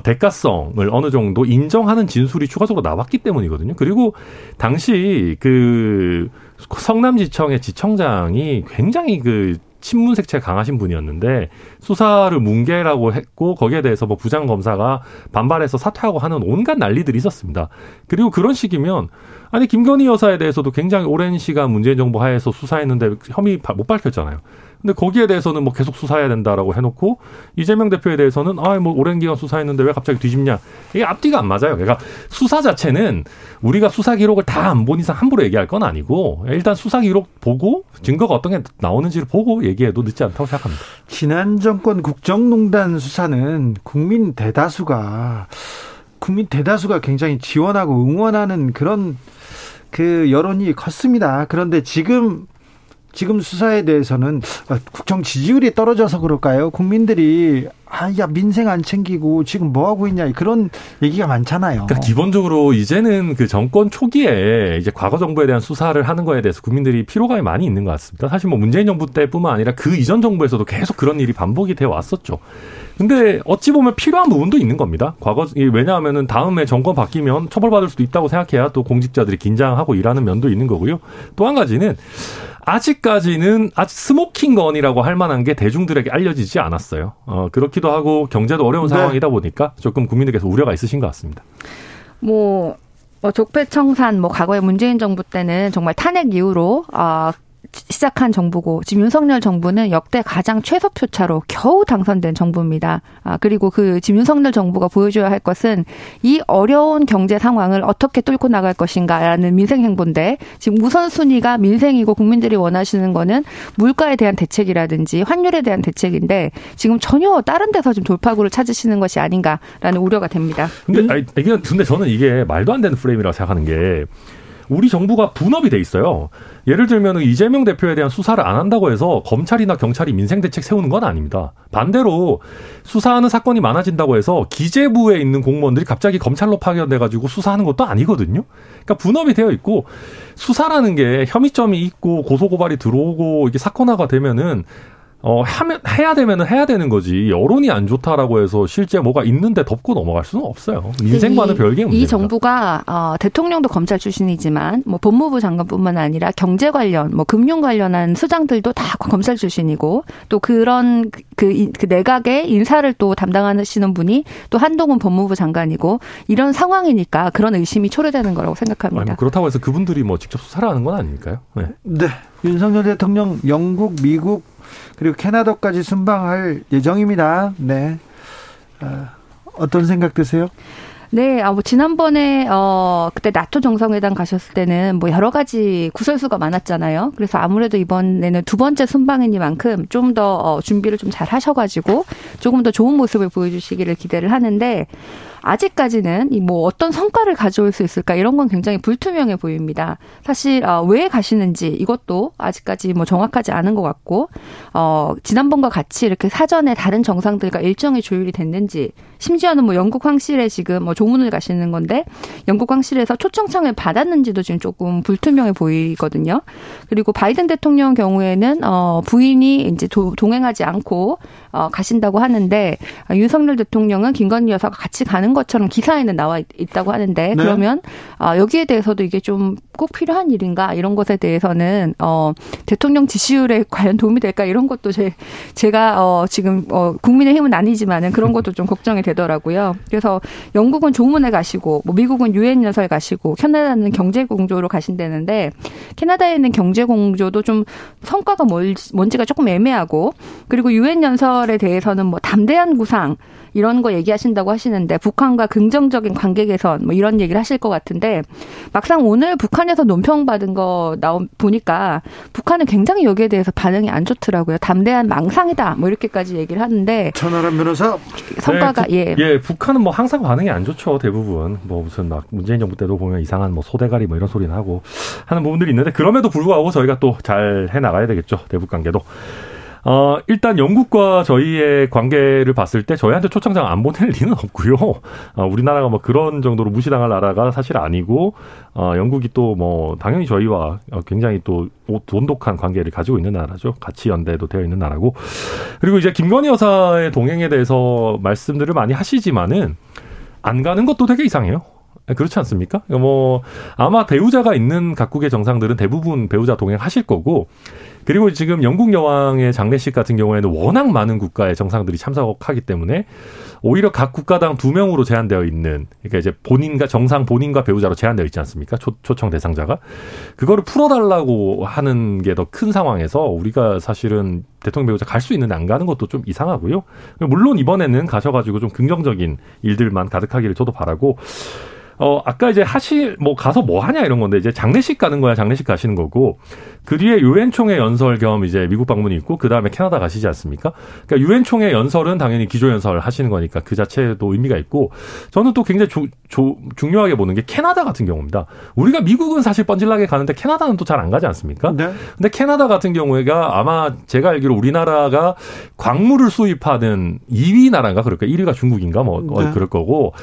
대가성을 어느 정도 인정하는 진술이 추가적으로 나왔기 때문이거든요. 그리고 당시 그 성남지청의 지청장이 굉장히 그 친문 색채 강하신 분이었는데 수사를 뭉개라고 했고 거기에 대해서 뭐 부장 검사가 반발해서 사퇴하고 하는 온갖 난리들이 있었습니다. 그리고 그런 식이면 아니 김건희 여사에 대해서도 굉장히 오랜 시간 문재인 정부 하에서 수사했는데 혐의 못 밝혔잖아요. 근데 거기에 대해서는 뭐 계속 수사해야 된다라고 해놓고 이재명 대표에 대해서는 뭐 오랜 기간 수사했는데 왜 갑자기 뒤집냐, 이게 앞뒤가 안 맞아요. 그러니까 수사 자체는 우리가 수사 기록을 다 안 본 이상 함부로 얘기할 건 아니고 일단 수사 기록 보고 증거가 어떤 게 나오는지를 보고 얘기해도 늦지 않다고 생각합니다. 지난 정권 국정농단 수사는 국민 대다수가 굉장히 지원하고 응원하는 그런 그 여론이 컸습니다. 그런데 지금 수사에 대해서는 국정 지지율이 떨어져서 그럴까요? 국민들이 민생 안 챙기고 지금 뭐 하고 있냐 그런 얘기가 많잖아요. 그러니까 기본적으로 이제는 그 정권 초기에 이제 과거 정부에 대한 수사를 하는 거에 대해서 국민들이 피로감이 많이 있는 것 같습니다. 사실 뭐 문재인 정부 때뿐만 아니라 그 이전 정부에서도 계속 그런 일이 반복이 되어 왔었죠. 근데 어찌 보면 필요한 부분도 있는 겁니다. 왜냐하면은 다음에 정권 바뀌면 처벌받을 수도 있다고 생각해야 또 공직자들이 긴장하고 일하는 면도 있는 거고요. 또 한 가지는 아직 스모킹 건이라고 할 만한 게 대중들에게 알려지지 않았어요. 그렇기도 하고 경제도 어려운 상황이다 보니까 조금 국민들께서 우려가 있으신 것 같습니다. 적폐청산, 과거에 문재인 정부 때는 정말 탄핵 이후로 시작한 정부고 지금 윤석열 정부는 역대 가장 최소표 차로 겨우 당선된 정부입니다. 그리고 그 지금 윤석열 정부가 보여줘야 할 것은 이 어려운 경제 상황을 어떻게 뚫고 나갈 것인가라는 민생 행보인데, 지금 우선순위가 민생이고 국민들이 원하시는 거는 물가에 대한 대책이라든지 환율에 대한 대책인데 지금 전혀 다른 데서 지금 돌파구를 찾으시는 것이 아닌가라는 우려가 됩니다. 근데 저는 이게 말도 안 되는 프레임이라고 생각하는 게, 우리 정부가 분업이 돼 있어요. 예를 들면 이재명 대표에 대한 수사를 안 한다고 해서 검찰이나 경찰이 민생대책 세우는 건 아닙니다. 반대로 수사하는 사건이 많아진다고 해서 기재부에 있는 공무원들이 갑자기 검찰로 파견돼가지고 수사하는 것도 아니거든요. 그러니까 분업이 되어 있고, 수사라는 게 혐의점이 있고 고소고발이 들어오고 이게 사건화가 되면은 해야 되는 거지, 여론이 안 좋다라고 해서 실제 뭐가 있는데 덮고 넘어갈 수는 없어요. 민생과는 별개의 문제입니다. 이 정부가 대통령도 검찰 출신이지만 법무부 장관뿐만 아니라 경제 관련, 금융 관련한 수장들도 다 검찰 출신이고, 또 그런 그 내각의 인사를 또 담당하시는 분이 또 한동훈 법무부 장관이고, 이런 상황이니까 그런 의심이 초래되는 거라고 생각합니다. 그렇다고 해서 그분들이 직접 수사를 하는 건 아닐까요? 네. 윤석열 대통령 영국, 미국 그리고 캐나다까지 순방할 예정입니다. 네, 어떤 생각 드세요? 네, 지난번에 그때 나토 정상회담 가셨을 때는 여러 가지 구설수가 많았잖아요. 그래서 아무래도 이번에는 두 번째 순방이니만큼 좀 더 준비를 좀 잘 하셔가지고 조금 더 좋은 모습을 보여주시기를 기대를 하는데 아직까지는 뭐 어떤 성과를 가져올 수 있을까 이런 건 굉장히 불투명해 보입니다. 사실 왜 가시는지 이것도 아직까지 뭐 정확하지 않은 것 같고 지난번과 같이 이렇게 사전에 다른 정상들과 일정이 조율이 됐는지 심지어는 뭐 영국 황실에 지금 뭐 조문을 가시는 건데 영국 황실에서 초청장을 받았는지도 지금 조금 불투명해 보이거든요. 그리고 바이든 대통령 경우에는 부인이 이제 동행하지 않고 가신다고 하는데 윤석열 대통령은 김건희 여사가 같이 가는 것처럼 기사에는 나와 있다고 하는데 네. 그러면 여기에 대해서도 이게 좀 꼭 필요한 일인가 이런 것에 대해서는 대통령 지지율에 과연 도움이 될까 이런 것도 제가 지금 국민의힘은 아니지만은 그런 것도 좀 걱정이 되더라고요. 그래서 영국은 조문에 가시고 뭐 미국은 유엔 연설 가시고 캐나다는 경제 공조로 가신다는데 캐나다에 있는 경제 공조도 좀 성과가 뭔지가 조금 애매하고 그리고 유엔 연설에 대해서는 뭐 담대한 구상 이런 거 얘기하신다고 하시는데 북한과 긍정적인 관계 개선 뭐 이런 얘기를 하실 것 같은데 막상 오늘 북한에서 논평받은 거 보니까 북한은 굉장히 여기에 대해서 반응이 안 좋더라고요. 담대한 망상이다 뭐 이렇게까지 얘기를 하는데 천하람 변호사 성과가 네, 예 북한은 뭐 항상 반응이 안 좋죠. 대부분 뭐 무슨 막 문재인 정부 때도 보면 이상한 뭐 소대가리 뭐 이런 소리는 하고 하는 부분들이 있는데 그럼에도 불구하고 저희가 또 잘 해나가야 되겠죠. 대북 관계도. 일단 영국과 저희의 관계를 봤을 때 저희한테 초청장 안 보낼 리는 없고요. 우리나라가 뭐 그런 정도로 무시당할 나라가 사실 아니고 영국이 또 뭐 당연히 저희와 굉장히 또 돈독한 관계를 가지고 있는 나라죠. 같이 연대도 되어 있는 나라고. 그리고 이제 김건희 여사의 동행에 대해서 말씀들을 많이 하시지만은 안 가는 것도 되게 이상해요. 그렇지 않습니까? 뭐 아마 배우자가 있는 각국의 정상들은 대부분 배우자 동행하실 거고 그리고 지금 영국 여왕의 장례식 같은 경우에는 워낙 많은 국가의 정상들이 참석하기 때문에 오히려 각 국가당 2명으로 제한되어 있는 그러니까 이제 본인과 정상 본인과 배우자로 제한되어 있지 않습니까? 초청 대상자가 그거를 풀어달라고 하는 게 더 큰 상황에서 우리가 사실은 대통령 배우자 갈 수 있는데 안 가는 것도 좀 이상하고요. 물론 이번에는 가셔가지고 좀 긍정적인 일들만 가득하기를 저도 바라고. 아까 이제 가서 뭐 하냐 이런 건데, 이제 장례식 가는 거야, 장례식 가시는 거고, 그 뒤에 유엔총회 연설 겸 이제 미국 방문이 있고, 그 다음에 캐나다 가시지 않습니까? 그러니까 유엔총회 연설은 당연히 기조연설 하시는 거니까 그 자체도 의미가 있고, 저는 또 굉장히 중요하게 보는 게 캐나다 같은 경우입니다. 우리가 미국은 사실 뻔질나게 가는데 캐나다는 또 잘 안 가지 않습니까? 네. 근데 캐나다 같은 경우에가 아마 제가 알기로 우리나라가 광물을 수입하는 2위 나라인가 그럴까? 1위가 중국인가? 뭐, 네. 그럴 거고.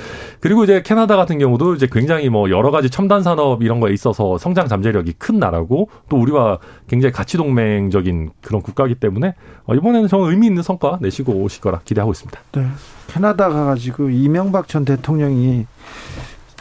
그리고 이제 캐나다 같은 경우도 이제 굉장히 뭐 여러 가지 첨단 산업 이런 거에 있어서 성장 잠재력이 큰 나라고 또 우리와 굉장히 가치 동맹적인 그런 국가이기 때문에 이번에는 정말 의미 있는 성과 내시고 오실 거라 기대하고 있습니다. 네. 캐나다 가가지고 이명박 전 대통령이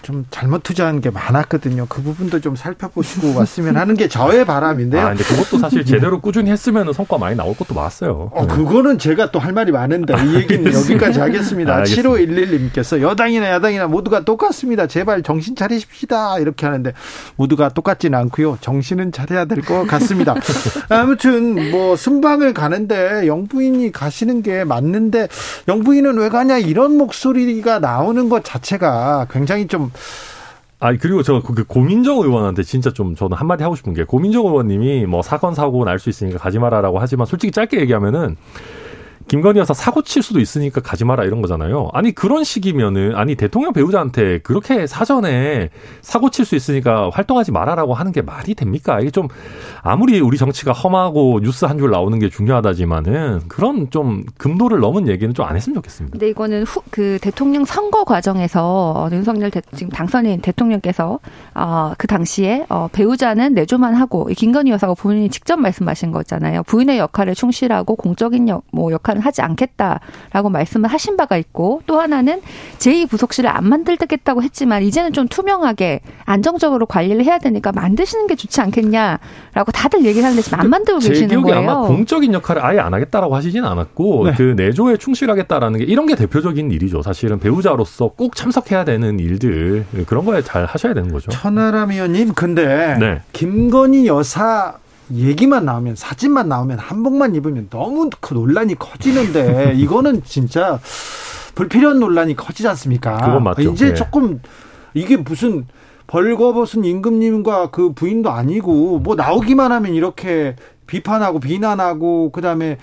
좀 잘못 투자한 게 많았거든요. 그 부분도 좀 살펴보시고 왔으면 하는 게 저의 바람인데요. 근데 그것도 사실 제대로 꾸준히 했으면 성과 많이 나올 것도 많았어요. 네. 그거는 제가 또 할 말이 많은데 이 얘기는 여기까지 하겠습니다. 7511님께서 여당이나 야당이나 모두가 똑같습니다. 제발 정신 차리십시다. 이렇게 하는데 모두가 똑같지는 않고요. 정신은 차려야 될 것 같습니다. 아무튼 뭐 순방을 가는데 영부인이 가시는 게 맞는데 영부인은 왜 가냐 이런 목소리가 나오는 것 자체가 굉장히 좀 그리고 저 그 고민정 의원한테 진짜 좀 저는 한마디 하고 싶은 게 고민정 의원님이 뭐 사건 사고 날 수 있으니까 가지 마라라고 하지만 솔직히 짧게 얘기하면은 김건희 여사 사고 칠 수도 있으니까 가지 마라 이런 거잖아요. 아니 그런 식이면은 대통령 배우자한테 그렇게 사전에 사고 칠 수 있으니까 활동하지 마라라고 하는 게 말이 됩니까? 이게 좀 아무리 우리 정치가 험하고 뉴스 한 줄 나오는 게 중요하다지만은 그런 좀 금도를 넘은 얘기는 좀 안 했으면 좋겠습니다. 근데 이거는 그 대통령 선거 과정에서 윤석열 지금 당선인 대통령께서 그 당시에 배우자는 내조만 하고 김건희 여사가 본인이 직접 말씀하신 거잖아요. 부인의 역할에 충실하고 공적인 역할을 하지 않겠다라고 말씀을 하신 바가 있고 또 하나는 제2부속실을 안 만들겠다고 했지만 이제는 좀 투명하게 안정적으로 관리를 해야 되니까 만드시는 게 좋지 않겠냐라고 다들 얘기를 하는데 지금 안 만들고 계시는 거예요. 제 기억이 아마 공적인 역할을 아예 안 하겠다라고 하시진 않았고 네. 그 내조에 충실하겠다라는 게 이런 게 대표적인 일이죠. 사실은 배우자로서 꼭 참석해야 되는 일들 그런 거에 잘 하셔야 되는 거죠. 천하람 의원님 근데 네. 김건희 여사 얘기만 나오면 사진만 나오면 한복만 입으면 너무 그 논란이 커지는데 이거는 진짜 불필요한 논란이 커지지 않습니까? 그건 맞죠. 이제 네. 조금 이게 무슨 벌거벗은 임금님과 그 부인도 아니고 뭐 나오기만 하면 이렇게 비판하고 비난하고 그다음에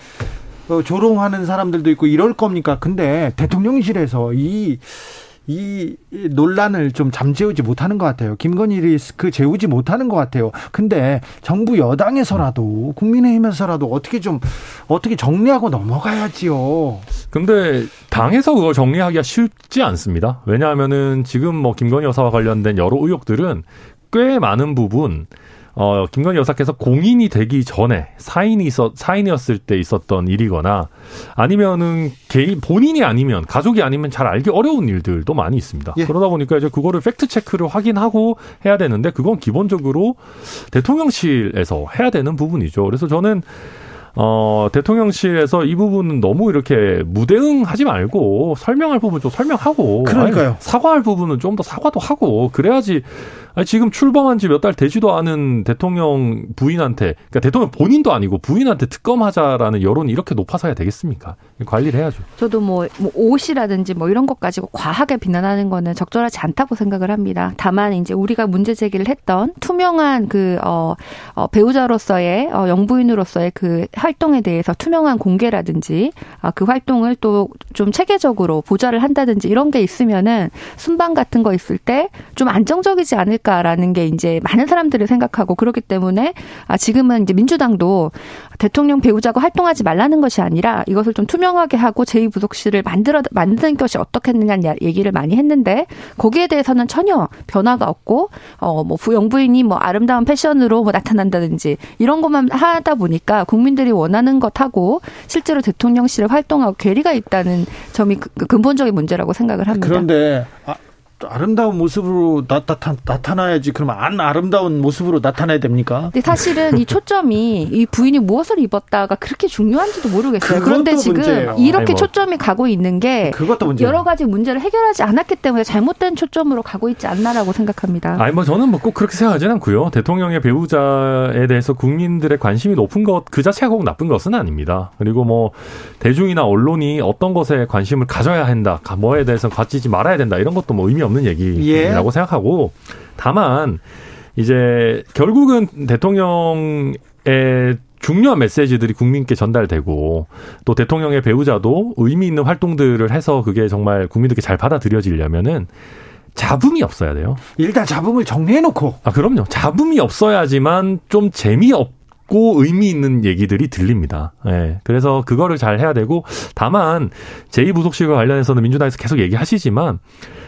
조롱하는 사람들도 있고 이럴 겁니까? 근데 대통령실에서 이 논란을 좀 잠재우지 못하는 것 같아요. 김건희 리스크 재우지 못하는 것 같아요. 근데 정부 여당에서라도 국민의힘에서라도 어떻게 정리하고 넘어가야지요. 근데 당에서 그걸 정리하기가 쉽지 않습니다. 왜냐하면은 지금 뭐 김건희 여사와 관련된 여러 의혹들은 꽤 많은 부분 김건희 여사께서 공인이 되기 전에 사인이었을 때 있었던 일이거나 아니면은 개인 본인이 아니면 가족이 아니면 잘 알기 어려운 일들도 많이 있습니다. 예. 그러다 보니까 이제 그거를 팩트 체크를 확인하고 해야 되는데 그건 기본적으로 대통령실에서 해야 되는 부분이죠. 그래서 저는 대통령실에서 이 부분은 너무 이렇게 무대응하지 말고 설명할 부분 좀 설명하고 그러니까요. 아니, 사과할 부분은 좀 더 사과도 하고 그래야지. 아니, 지금 출범한 지 몇 달 되지도 않은 대통령 부인한테, 그러니까 대통령 본인도 아니고 부인한테 특검하자라는 여론이 이렇게 높아서야 되겠습니까? 관리를 해야죠. 저도 뭐 옷이라든지 뭐 이런 것 가지고 과하게 비난하는 거는 적절하지 않다고 생각을 합니다. 다만 이제 우리가 문제 제기를 했던 투명한 배우자로서의 영부인으로서의 그 활동에 대해서 투명한 공개라든지 그 활동을 또 좀 체계적으로 보좌를 한다든지 이런 게 있으면은 순방 같은 거 있을 때 좀 안정적이지 않을 라는 게 이제 많은 사람들이 생각하고 그렇기 때문에 지금은 이제 민주당도 대통령 배우자고 활동하지 말라는 것이 아니라 이것을 좀 투명하게 하고 제2부속실을 만드는 것이 어떻겠느냐는 얘기를 많이 했는데 거기에 대해서는 전혀 변화가 없고 뭐 영부인이 뭐 아름다운 패션으로 뭐 나타난다든지 이런 것만 하다 보니까 국민들이 원하는 것하고 실제로 대통령실에 활동하고 괴리가 있다는 점이 근본적인 문제라고 생각을 합니다. 그런데 아름다운 모습으로 나타나야지. 그러면 안 아름다운 모습으로 나타나야 됩니까? 근데 사실은 이 초점이 이 부인이 무엇을 입었다가 그렇게 중요한지도 모르겠어요. 그런데 지금 문제예요. 이렇게 초점이 가고 있는 게 여러 가지 문제를 해결하지 않았기 때문에 잘못된 초점으로 가고 있지 않나라고 생각합니다. 아니 저는 꼭 그렇게 생각하진 않고요. 대통령의 배우자에 대해서 국민들의 관심이 높은 것 그 자체가 꼭 나쁜 것은 아닙니다. 그리고 대중이나 언론이 어떤 것에 관심을 가져야 한다, 뭐에 대해서 가지지 말아야 된다 이런 것도 의미 없는 얘기라고 예. 생각하고 다만 이제 결국은 대통령의 중요한 메시지들이 국민께 전달되고 또 대통령의 배우자도 의미 있는 활동들을 해서 그게 정말 국민들께 잘 받아들여지려면은 잡음이 없어야 돼요. 일단 잡음을 정리해놓고. 그럼요. 잡음이 없어야지만 좀 재미없고 의미 있는 얘기들이 들립니다. 예. 그래서 그거를 잘 해야 되고 다만 제2부속실과 관련해서는 민주당에서 계속 얘기하시지만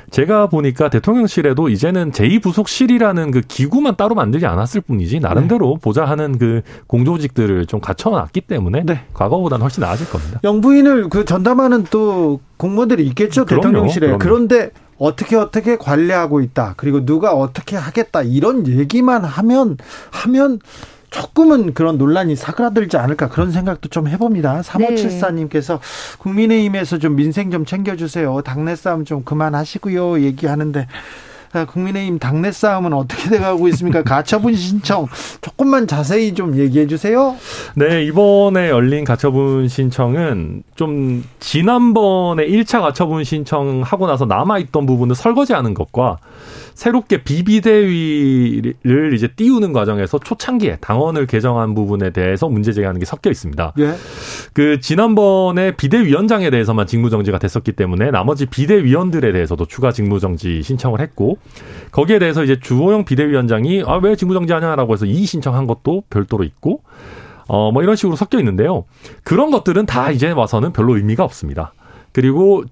제가 보니까 대통령실에도 이제는 제2부속실이라는 그 기구만 따로 만들지 않았을 뿐이지 나름대로 네. 보좌하는 그 공조직들을 좀 갖춰놨기 때문에 네. 과거보다는 훨씬 나아질 겁니다. 영부인을 전담하는 또 공무원들이 있겠죠. 그럼요, 대통령실에. 그럼요. 그런데 어떻게 관리하고 있다. 그리고 누가 어떻게 하겠다. 이런 얘기만 하면 조금은 그런 논란이 사그라들지 않을까 그런 생각도 좀 해봅니다. 3574님께서 국민의힘에서 좀 민생 좀 챙겨주세요. 당내 싸움 좀 그만하시고요. 얘기하는데 국민의힘 당내 싸움은 어떻게 돼가고 있습니까? 가처분 신청 조금만 자세히 좀 얘기해 주세요. 네, 이번에 열린 가처분 신청은 좀 지난번에 1차 가처분 신청하고 나서 남아있던 부분을 설거지하는 것과 새롭게 비비대위를 이제 띄우는 과정에서 초창기에 당원을 개정한 부분에 대해서 문제 제기하는 게 섞여 있습니다. 예. 그 지난번에 비대위원장에 대해서만 직무정지가 됐었기 때문에 나머지 비대위원들에 대해서도 추가 직무정지 신청을 했고 거기에 대해서 이제 주호영 비대위원장이 왜 직무정지하냐라고 해서 이의 신청한 것도 별도로 있고 이런 식으로 섞여 있는데요. 그런 것들은 다 이제 와서는 별로 의미가 없습니다. 그리고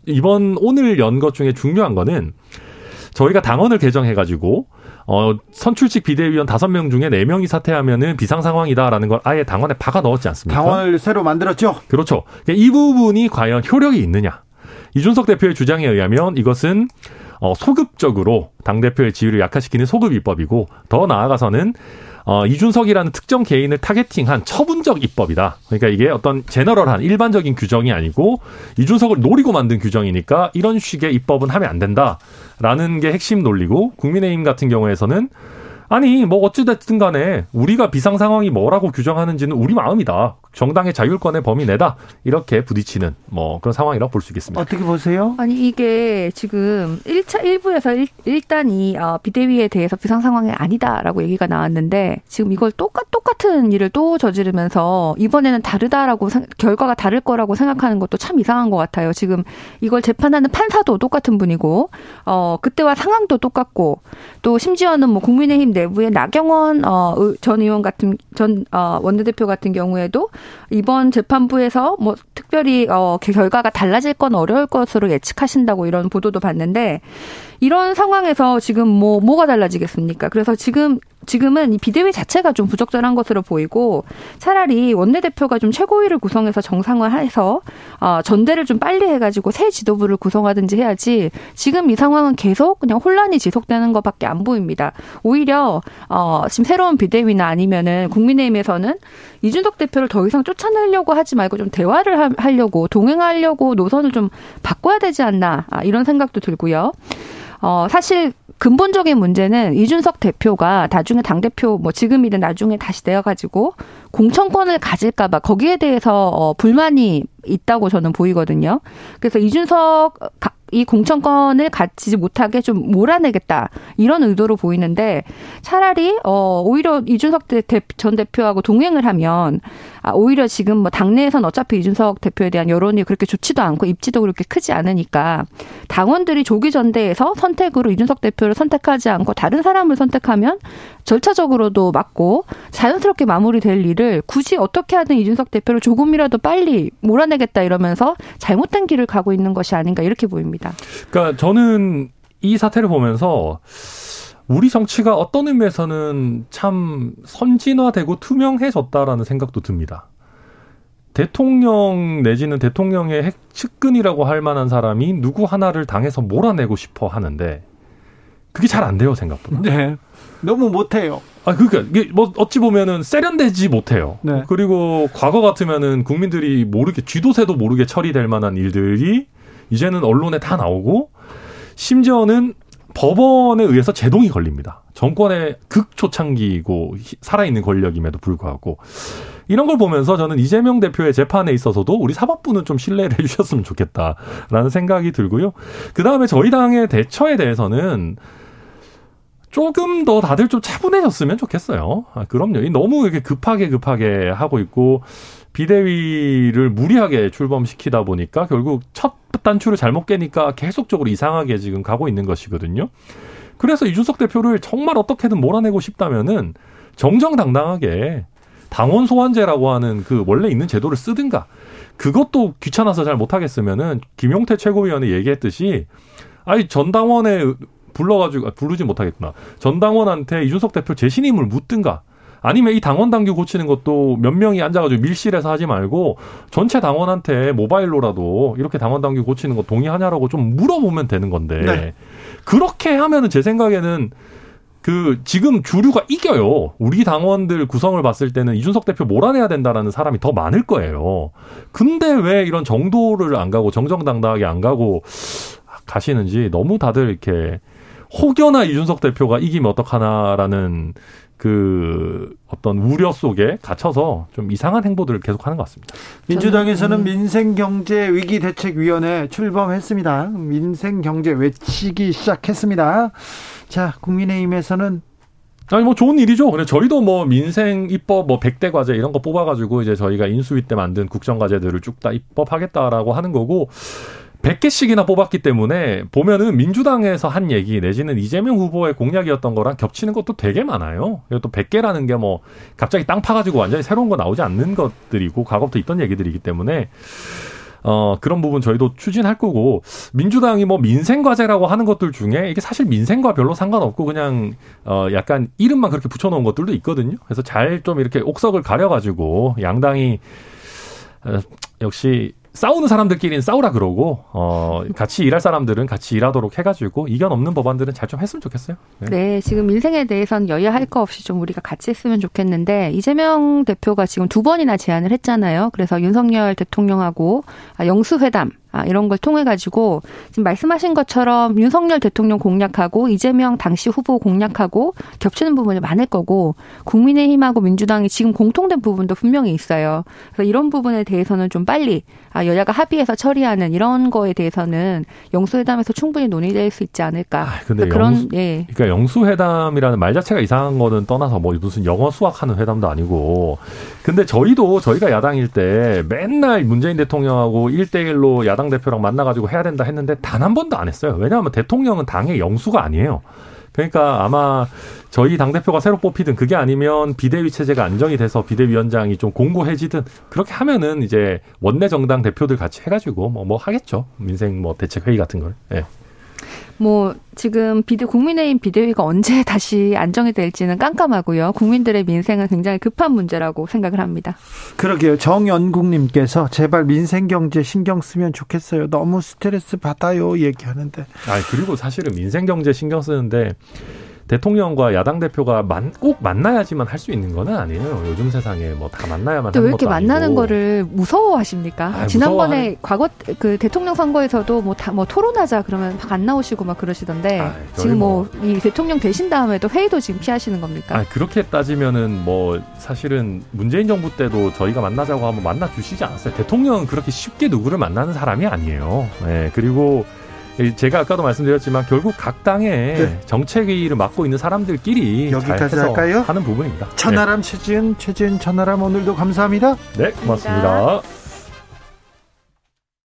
오늘 연 것 중에 중요한 거는 저희가 당원을 개정해가지고 선출직 비대위원 5명 중에 4명이 사퇴하면은 비상 상황이다라는 걸 아예 당원에 박아 넣었지 않습니까? 당원을 새로 만들었죠. 그렇죠. 이 부분이 과연 효력이 있느냐? 이준석 대표의 주장에 의하면 이것은 소급적으로 당대표의 지위를 약화시키는 소급 입법이고 더 나아가서는 이준석이라는 특정 개인을 타겟팅한 처분적 입법이다. 그러니까 이게 어떤 제너럴한 일반적인 규정이 아니고 이준석을 노리고 만든 규정이니까 이런 식의 입법은 하면 안 된다라는 게 핵심 논리고 국민의힘 같은 경우에서는 어찌됐든 간에 우리가 비상 상황이 뭐라고 규정하는지는 우리 마음이다. 정당의 자율권의 범위 내다 이렇게 부딪히는 뭐 그런 상황이라고 볼 수 있겠습니다. 어떻게 보세요? 아니 이게 지금 1차 1부에서 일단 이 비대위에 대해서 비상 상황이 아니다라고 얘기가 나왔는데 지금 이걸 똑같은 일을 또 저지르면서 이번에는 다르다라고 결과가 다를 거라고 생각하는 것도 참 이상한 것 같아요. 지금 이걸 재판하는 판사도 똑같은 분이고 그때와 상황도 똑같고 또 심지어는 뭐 국민의힘 내부의 나경원 전 의원 같은 전 원내대표 같은 경우에도 이번 재판부에서 뭐 특별히 결과가 달라질 건 어려울 것으로 예측하신다고 이런 보도도 봤는데 이런 상황에서 지금 뭐가 달라지겠습니까? 그래서 지금은 이 비대위 자체가 좀 부적절한 것으로 보이고 차라리 원내대표가 좀 최고위를 구성해서 정상화해서 전대를 좀 빨리 해가지고 새 지도부를 구성하든지 해야지 지금 이 상황은 계속 그냥 혼란이 지속되는 것밖에 안 보입니다. 오히려 지금 새로운 비대위나 아니면은 국민의힘에서는 이준석 대표를 더 이상 쫓아내려고 하지 말고 좀 대화를 하려고 동행하려고 노선을 좀 바꿔야 되지 않나 이런 생각도 들고요. 사실 근본적인 문제는 이준석 대표가 나중에 당대표 뭐 지금이든 나중에 다시 내어가지고 공천권을 가질까 봐 거기에 대해서 불만이 있다고 저는 보이거든요. 그래서 이준석 이 공천권을 갖지 못하게 좀 몰아내겠다 이런 의도로 보이는데 차라리 오히려 이준석 전 대표하고 동행을 하면 오히려 지금 뭐 당내에선 어차피 이준석 대표에 대한 여론이 그렇게 좋지도 않고 입지도 그렇게 크지 않으니까 당원들이 조기 전대에서 선택으로 이준석 대표를 선택하지 않고 다른 사람을 선택하면 절차적으로도 맞고 자연스럽게 마무리될 일을 굳이 어떻게 하든 이준석 대표를 조금이라도 빨리 몰아내겠다 이러면서 잘못된 길을 가고 있는 것이 아닌가 이렇게 보입니다. 그러니까 저는 이 사태를 보면서 우리 정치가 어떤 의미에서는 참 선진화되고 투명해졌다라는 생각도 듭니다. 대통령 내지는 대통령의 측근이라고 할 만한 사람이 누구 하나를 당에서 몰아내고 싶어 하는데 그게 잘 안 돼요, 생각보다. 네. 너무 못해요. 그러니까 이게 뭐 어찌 보면은 세련되지 못해요. 네. 그리고 과거 같으면은 국민들이 모르게 쥐도새도 모르게 처리될 만한 일들이 이제는 언론에 다 나오고 심지어는 법원에 의해서 제동이 걸립니다. 정권의 극초창기이고 살아있는 권력임에도 불구하고 이런 걸 보면서 저는 이재명 대표의 재판에 있어서도 우리 사법부는 좀 신뢰를 해주셨으면 좋겠다라는 생각이 들고요. 그다음에 저희 당의 대처에 대해서는 조금 더 다들 좀 차분해졌으면 좋겠어요. 그럼요. 너무 이렇게 급하게 하고 있고 비대위를 무리하게 출범시키다 보니까 결국 첫 단추를 잘못 깨니까 계속적으로 이상하게 지금 가고 있는 것이거든요. 그래서 이준석 대표를 정말 어떻게든 몰아내고 싶다면은 정정당당하게 당원 소환제라고 하는 그 원래 있는 제도를 쓰든가 그것도 귀찮아서 잘 못하겠으면은 김용태 최고위원이 얘기했듯이 전당원에 불러가지고 부르지 못하겠구나. 전당원한테 이준석 대표 재신임을 묻든가 아니면 이 당원 당규 고치는 것도 몇 명이 앉아가지고 밀실에서 하지 말고 전체 당원한테 모바일로라도 이렇게 당원 당규 고치는 거 동의하냐라고 좀 물어보면 되는 건데 네. 그렇게 하면은 제 생각에는 그 지금 주류가 이겨요. 우리 당원들 구성을 봤을 때는 이준석 대표 몰아내야 된다라는 사람이 더 많을 거예요. 근데 왜 이런 정도를 안 가고 정정당당하게 안 가고 가시는지 너무 다들 이렇게 혹여나 이준석 대표가 이기면 어떡하나라는 그 어떤 우려 속에 갇혀서 좀 이상한 행보들을 계속하는 것 같습니다. 민주당에서는 민생경제위기대책위원회 출범했습니다. 민생경제 외치기 시작했습니다. 자, 국민의힘에서는 좋은 일이죠. 근데 저희도 민생 입법 100대 과제 이런 거 뽑아가지고 이제 저희가 인수위 때 만든 국정과제들을 쭉 다 입법하겠다라고 하는 거고 100개씩이나 뽑았기 때문에 보면은 민주당에서 한 얘기 내지는 이재명 후보의 공약이었던 거랑 겹치는 것도 되게 많아요. 또 100개라는 게 갑자기 땅 파가지고 완전히 새로운 거 나오지 않는 것들이고 과거부터 있던 얘기들이기 때문에 그런 부분 저희도 추진할 거고 민주당이 민생 과제라고 하는 것들 중에 이게 사실 민생과 별로 상관없고 그냥 약간 이름만 그렇게 붙여놓은 것들도 있거든요. 그래서 잘 좀 이렇게 옥석을 가려가지고 양당이 역시 싸우는 사람들끼리는 싸우라 그러고 같이 일할 사람들은 같이 일하도록 해가지고 이견 없는 법안들은 잘 좀 했으면 좋겠어요. 네, 지금 민생에 대해서는 여야 할 거 없이 좀 우리가 같이 했으면 좋겠는데 이재명 대표가 지금 2번이나 제안을 했잖아요. 그래서 윤석열 대통령하고 영수회담 이런 걸 통해 가지고 지금 말씀하신 것처럼 윤석열 대통령 공약하고 이재명 당시 후보 공약하고 겹치는 부분이 많을 거고 국민의힘하고 민주당이 지금 공통된 부분도 분명히 있어요. 그래서 이런 부분에 대해서는 좀 빨리 여야가 합의해서 처리하는 이런 거에 대해서는 영수회담에서 충분히 논의될 수 있지 않을까. 근데 그러니까 영수회담이라는 말 자체가 이상한 거는 떠나서 뭐 무슨 영어 수학하는 회담도 아니고. 근데 저희가 야당일 때 맨날 문재인 대통령하고 1대1로 야당 대표랑 만나가지고 해야 된다 했는데 단 한 번도 안 했어요. 왜냐하면 대통령은 당의 영수가 아니에요. 그러니까 아마 저희 당대표가 새로 뽑히든 그게 아니면 비대위 체제가 안정이 돼서 비대위원장이 좀 공고해지든 그렇게 하면은 이제 원내 정당 대표들 같이 해가지고 뭐 하겠죠. 민생 대책회의 같은 걸. 예. 지금 국민의힘 비대위가 언제 다시 안정이 될지는 깜깜하고요. 국민들의 민생은 굉장히 급한 문제라고 생각을 합니다. 그러게요. 정연국님께서 제발 민생 경제 신경 쓰면 좋겠어요. 너무 스트레스 받아요. 얘기하는데. 그리고 사실은 민생 경제 신경 쓰는데 대통령과 야당 대표가 꼭 만나야지만 할 수 있는 건 아니에요. 요즘 세상에 다 만나야만 하는 것도 아니고. 왜 이렇게 만나는 거를 무서워하십니까? 지난번에 과거 그 대통령 선거에서도 토론하자 그러면 막 안 나오시고 막 그러시던데 지금 이 대통령 되신 다음에도 회의도 지금 피하시는 겁니까? 그렇게 따지면은 사실은 문재인 정부 때도 저희가 만나자고 하면 만나 주시지 않았어요. 대통령은 그렇게 쉽게 누구를 만나는 사람이 아니에요. 네, 그리고 제가 아까도 말씀드렸지만 결국 각 당의 정책의를 맡고 있는 사람들끼리 여기까지 할까요? 하는 부분입니다. 천하람, 네. 최지훈, 천하람 오늘도 감사합니다. 네, 고맙습니다.